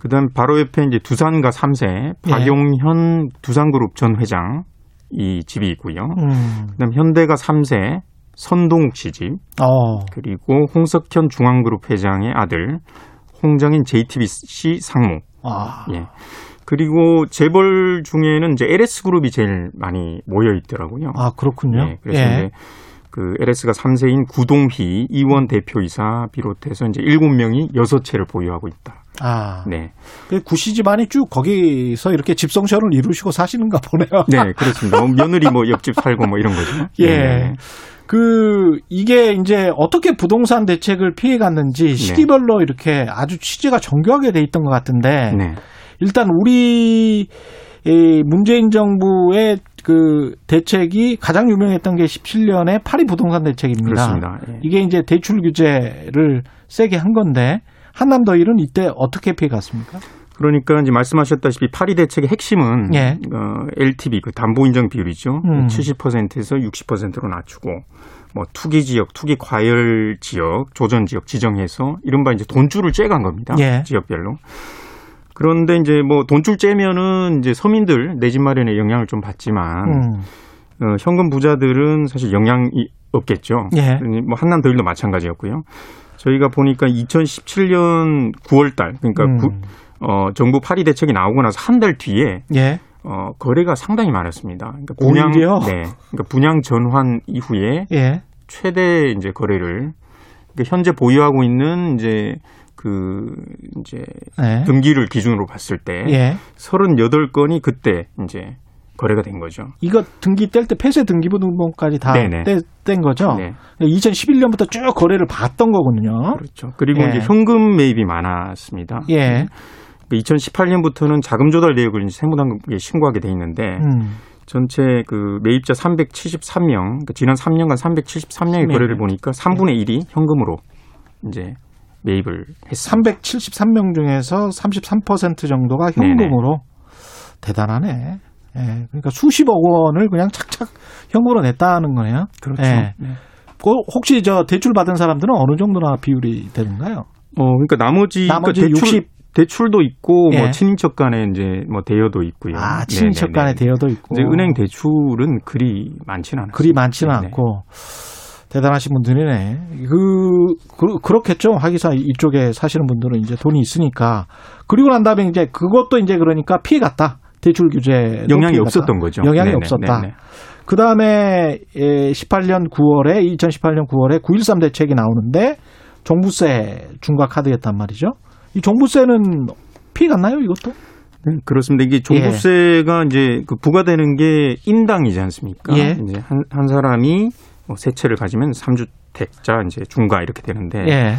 그 다음 바로 옆에 이제 두산가 3세, 박용현 예. 두산그룹 전 회장 이 집이 있고요. 그 다음 현대가 3세, 선동욱 씨 집. 그리고 홍석현 중앙그룹 회장의 아들. 홍장인 JTBC 상무. 아. 예. 그리고 재벌 중에는 이제 LS 그룹이 제일 많이 모여 있더라고요. 아, 그렇군요. 예. 그래서 예. 이제 그 LS가 3세인 구동희 이원 대표이사 비롯해서 이제 7명이 6채를 보유하고 있다. 아. 네. 그 구씨 집안이 쭉 거기서 이렇게 집성셔를 이루시고 사시는가 보네요. 네, 그렇습니다. 며느리 뭐 옆집 살고 뭐 이런 거죠. 예. 예. 그 이게 이제 어떻게 부동산 대책을 피해갔는지 시기별로 네. 이렇게 아주 취재가 정교하게 돼 있던 것 같은데 네. 일단 우리 문재인 정부의 그 대책이 가장 유명했던 게 17년의 파리 부동산 대책입니다. 그렇습니다. 예. 이게 이제 대출 규제를 세게 한 건데 한남더힐은 이때 어떻게 피해갔습니까? 그러니까 이제 말씀하셨다시피 파리 대책의 핵심은 예. LTV 그 담보 인정 비율이죠. 70%에서 60%로 낮추고 뭐 투기 지역, 투기 과열 지역, 조전 지역 지정해서 이른바 이제 돈줄을 쬐간 겁니다. 예. 지역별로. 그런데 이제 뭐 돈줄 쬐면은 이제 서민들 내 집 마련에 영향을 좀 받지만 현금 부자들은 사실 영향이 없겠죠. 예. 뭐 한남더힐도 마찬가지였고요. 저희가 보니까 2017년 9월 달 그러니까 정부 파리 대책이 나오고 나서 한 달 뒤에 예. 거래가 상당히 많았습니다. 그러니까 분양 전환 이후에 예. 최대 이제 거래를 그러니까 현재 보유하고 있는 이제 예. 등기를 기준으로 봤을 때 예. 38건이 그때 이제 거래가 된 거죠. 이거 등기 뗄 때 폐쇄 등기부등본까지 다 뗀 거죠. 네. 2011년부터 쭉 거래를 봤던 거거든요. 그렇죠. 그리고 예. 이제 현금 매입이 많았습니다. 예. 2018년부터는 자금 조달 내역을 이제 세무당국에 신고하게 돼 있는데 전체 그 매입자 373명, 그러니까 지난 3년간 373명의 거래를 보니까 3분의 1이 현금으로 이제 매입을 했습니다. 373명 중에서 33% 정도가 현금으로. 네네. 대단하네. 예, 그러니까 수십억 원을 그냥 착착 현금으로 냈다는 거네요. 그렇죠. 예. 네. 혹시 저 대출 받은 사람들은 어느 정도나 비율이 되는가요? 그러니까 나머지 그러니까 60 대출도 있고 예. 뭐 친인척 간에 이제 뭐 대여도 있고요. 아, 친인척 간에 대여도 있고. 이제 은행 대출은 그리 많지는 않고. 대단하신 분들이네. 그렇겠죠. 학위사 이쪽에 사시는 분들은 이제 돈이 있으니까. 그리고 난 다음에 이제 그것도 이제 그러니까 피해갔다. 대출 규제 영향이 없었던 거죠. 영향이 네네, 없었다. 네네. 그다음에 2018년 9월에 9.13 대책이 나오는데 종부세 중과카드였단 말이죠. 이 종부세는 피해갔나요, 이것도? 네, 그렇습니다. 이게 종부세가 이제 그 부과되는 게 인당이지 않습니까? 이제 한 사람이 세 채를 가지면 3주택자 이제 중과 이렇게 되는데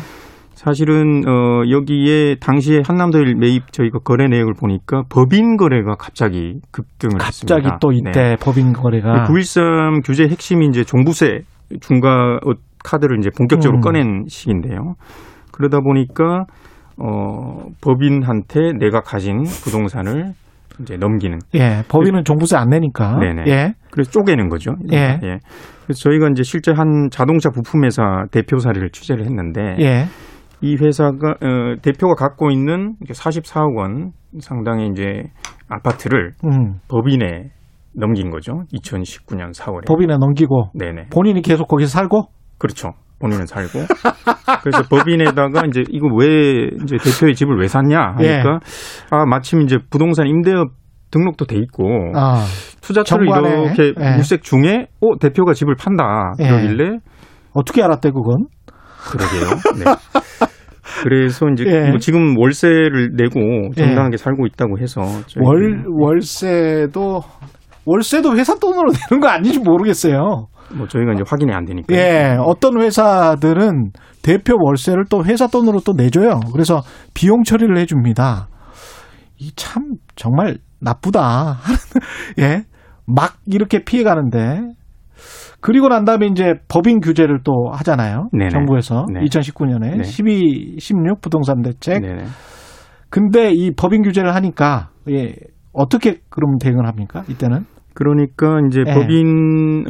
사실은 여기에 당시에 한남더힐 매입 저희가 거래 내역을 보니까 법인 거래가 갑자기 급등을 했습니다. 갑자기 또 이때 법인 거래가 9.13 규제 핵심이 이제 종부세 중과 카드를 이제 본격적으로 꺼낸 시기인데요. 그러다 보니까 법인한테 내가 가진 부동산을 이제 넘기는. 법인은 종부세 안 내니까. 네네. 그래서 쪼개는 거죠. 그래서 저희가 이제 실제 한 자동차 부품회사 대표 사례를 취재를 했는데 이 회사가 대표가 갖고 있는 44억 원 상당의 이제 아파트를 법인에 넘긴 거죠. 2019년 4월에. 법인에 넘기고. 네네. 본인이 계속 거기서 살고. 그렇죠. 본인은 살고. 그래서 법인에다가 이제 이거 왜 이제 대표의 집을 왜 샀냐 하니까 아 마침 이제 부동산 임대업 등록도 돼 있고 투자처를 이렇게 물색 중에 대표가 집을 판다 그러길래 어떻게 알았대 그건? 그러게요. 네. 그래서 이제 뭐 지금 월세를 내고 정당하게 살고 있다고 해서 월세도 회사 돈으로 내는 거 아닌지 모르겠어요. 뭐 저희가 이제 확인이 안 되니까. 어떤 회사들은 대표 월세를 또 회사 돈으로 또 내줘요. 그래서 비용 처리를 해줍니다. 이 참 정말 나쁘다. 막 이렇게 피해가는데. 그리고 난 다음에 이제 법인 규제를 또 하잖아요. 네네. 정부에서 2019년에 12.16 부동산 대책. 근데 이 법인 규제를 하니까 어떻게 그럼 대응합니까? 이때는? 그러니까 이제 법인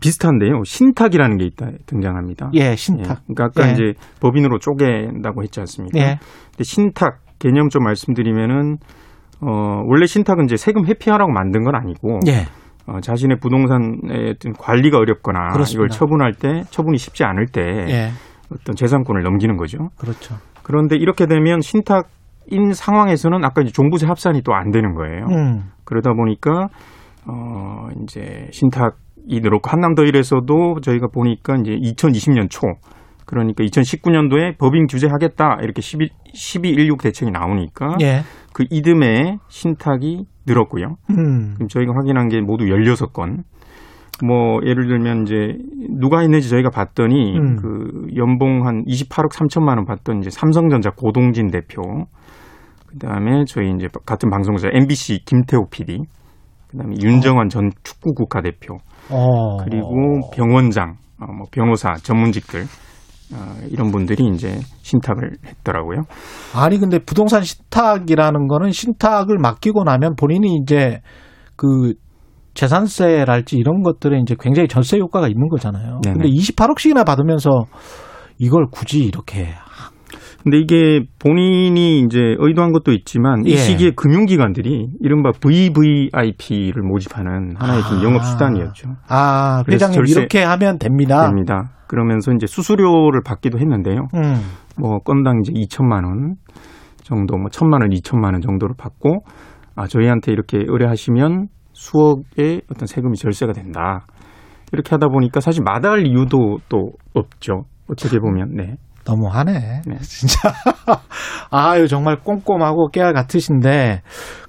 비슷한데요. 신탁이라는 게 있다 등장합니다. 신탁. 그러니까 아까 이제 법인으로 쪼갠다고 했지 않습니까? 근데 신탁 개념 좀 말씀드리면은 원래 신탁은 이제 세금 회피하라고 만든 건 아니고 자신의 부동산의 관리가 어렵거나 이걸 처분할 때 처분이 쉽지 않을 때 어떤 재산권을 넘기는 거죠. 그렇죠. 그런데 이렇게 되면 신탁 인 상황에서는 아까 이제 종부세 합산이 또 안 되는 거예요. 그러다 보니까 이제 신탁이 늘었고 한남더힐에서도 저희가 보니까 이제 2020년 초 그러니까 2019년도에 법인 규제하겠다 이렇게 12.16 대책이 나오니까 그 이듬해 신탁이 늘었고요. 그럼 저희가 확인한 게 모두 16건. 뭐 예를 들면 이제 누가 했는지 저희가 봤더니 그 연봉 한 28억 3천만 원 받던 이제 삼성전자 고동진 대표, 그다음에 저희 이제 같은 방송사 MBC 김태호 PD, 그다음에 윤정환 전 축구 국가대표, 그리고 병원장, 뭐 변호사 전문직들 이런 분들이 이제 신탁을 했더라고요. 아니 근데 부동산 신탁이라는 거는 신탁을 맡기고 나면 본인이 이제 그 재산세랄지 이런 것들에 이제 굉장히 절세 효과가 있는 거잖아요. 네네. 근데 28억씩이나 받으면서 이걸 굳이 이렇게. 근데 이게 본인이 이제 의도한 것도 있지만 이 시기에 금융기관들이 이른바 VVIP를 모집하는 하나의 영업수단이었죠. 그래서 회장님 이렇게 하면 됩니다. 그러면서 이제 수수료를 받기도 했는데요. 뭐 건당 이제 2천만 원 정도, 뭐 1,000만 원, 2,000만 원 정도를 받고 저희한테 이렇게 의뢰하시면 수억의 어떤 세금이 절세가 된다. 이렇게 하다 보니까 사실 마다할 이유도 또 없죠. 어떻게 보면. 너무하네. 진짜. 아유, 정말 꼼꼼하고 깨알 같으신데.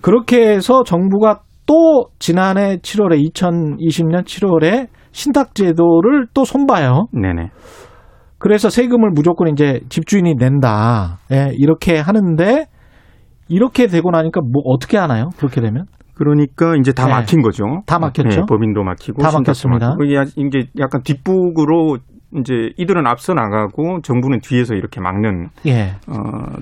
그렇게 해서 정부가 또 지난해 7월에 2020년 7월에 신탁 제도를 또 손봐요. 그래서 세금을 무조건 이제 집주인이 낸다. 이렇게 하는데 이렇게 되고 나니까 뭐 어떻게 하나요? 그렇게 되면? 그러니까 이제 다 막힌 거죠. 다 막혔죠. 법인도 막히고 다 막혔습니다. 이게 약간 뒷북으로 이제 이들은 앞서 나가고 정부는 뒤에서 이렇게 막는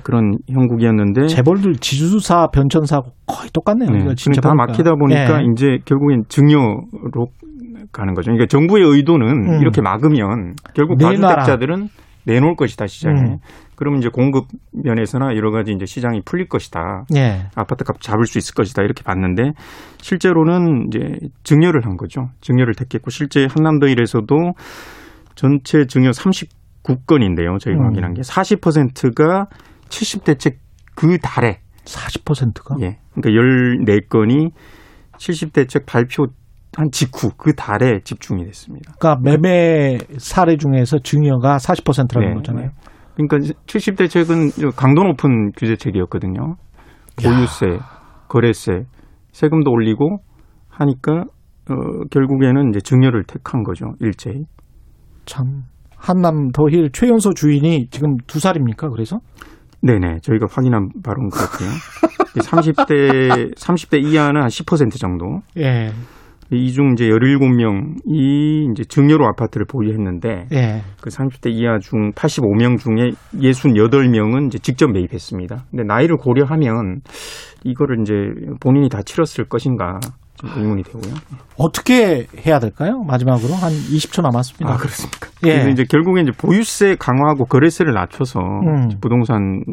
그런 형국이었는데 재벌들 지주사 변천사하고 거의 똑같네요. 진짜 다 막히다 보니까 이제 결국엔 증여로 가는 거죠. 그러니까 정부의 의도는 이렇게 막으면 결국 가주택자들은 내놓을 것이다, 시장에. 그러면 이제 공급 면에서나 여러 가지 이제 시장이 풀릴 것이다. 예. 아파트값 잡을 수 있을 것이다. 이렇게 봤는데 실제로는 이제 증여를 한 거죠. 증여를 택했고 실제 한남더힐에서도 전체 증여 39건인데요. 저희가 확인한 게 40%가 70대 채 그 달에 40%가? 예. 그러니까 14건이 70대 채 발표 한 직후 그 달에 집중이 됐습니다. 그러니까 매매 사례 중에서 증여가 40%라는 네. 거잖아요. 그러니까 70대 최근 강도 높은 규제책이었거든요. 보유세, 거래세, 세금도 올리고 하니까 결국에는 이제 증여를 택한 거죠. 일제히. 참 한남더힐 최연소 주인이 지금 2살입니까? 그래서? 네네. 저희가 확인한 바로는 그렇고요. 30대 이하는 한 10% 정도. 예. 이 중 이제 17명이 이제 증여로 아파트를 보유했는데 예. 그 30대 이하 중 85명 중에 68명은 이제 직접 매입했습니다. 근데 나이를 고려하면 이거를 이제 본인이 다 치렀을 것인가 좀 의문이 되고요. 어떻게 해야 될까요? 마지막으로 한 20초 남았습니다. 아, 그렇습니까? 예. 그래서 이제 결국에 이제 보유세 강화하고 거래세를 낮춰서 부동산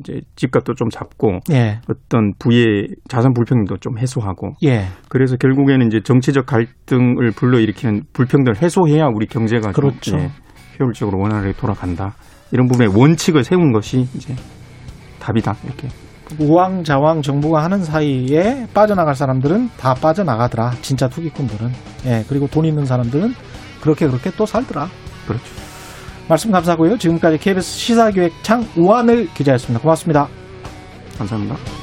이제 집값도 좀 잡고 예. 어떤 부의 자산 불평등도 좀 해소하고 예. 그래서 결국에는 이제 정치적 갈등을 불러일으키는 불평등을 해소해야 우리 경제가 그렇죠. 예, 효율적으로 원활하게 돌아간다. 이런 부분에 원칙을 세운 것이 이제 답이다. 이렇게. 우왕좌왕 정부가 하는 사이에 빠져나갈 사람들은 다 빠져나가더라. 진짜 투기꾼들은. 예, 그리고 돈 있는 사람들은 그렇게 또 살더라. 그렇죠. 말씀 감사하고요. 지금까지 KBS 시사기획창 우한을 기자였습니다. 고맙습니다. 감사합니다.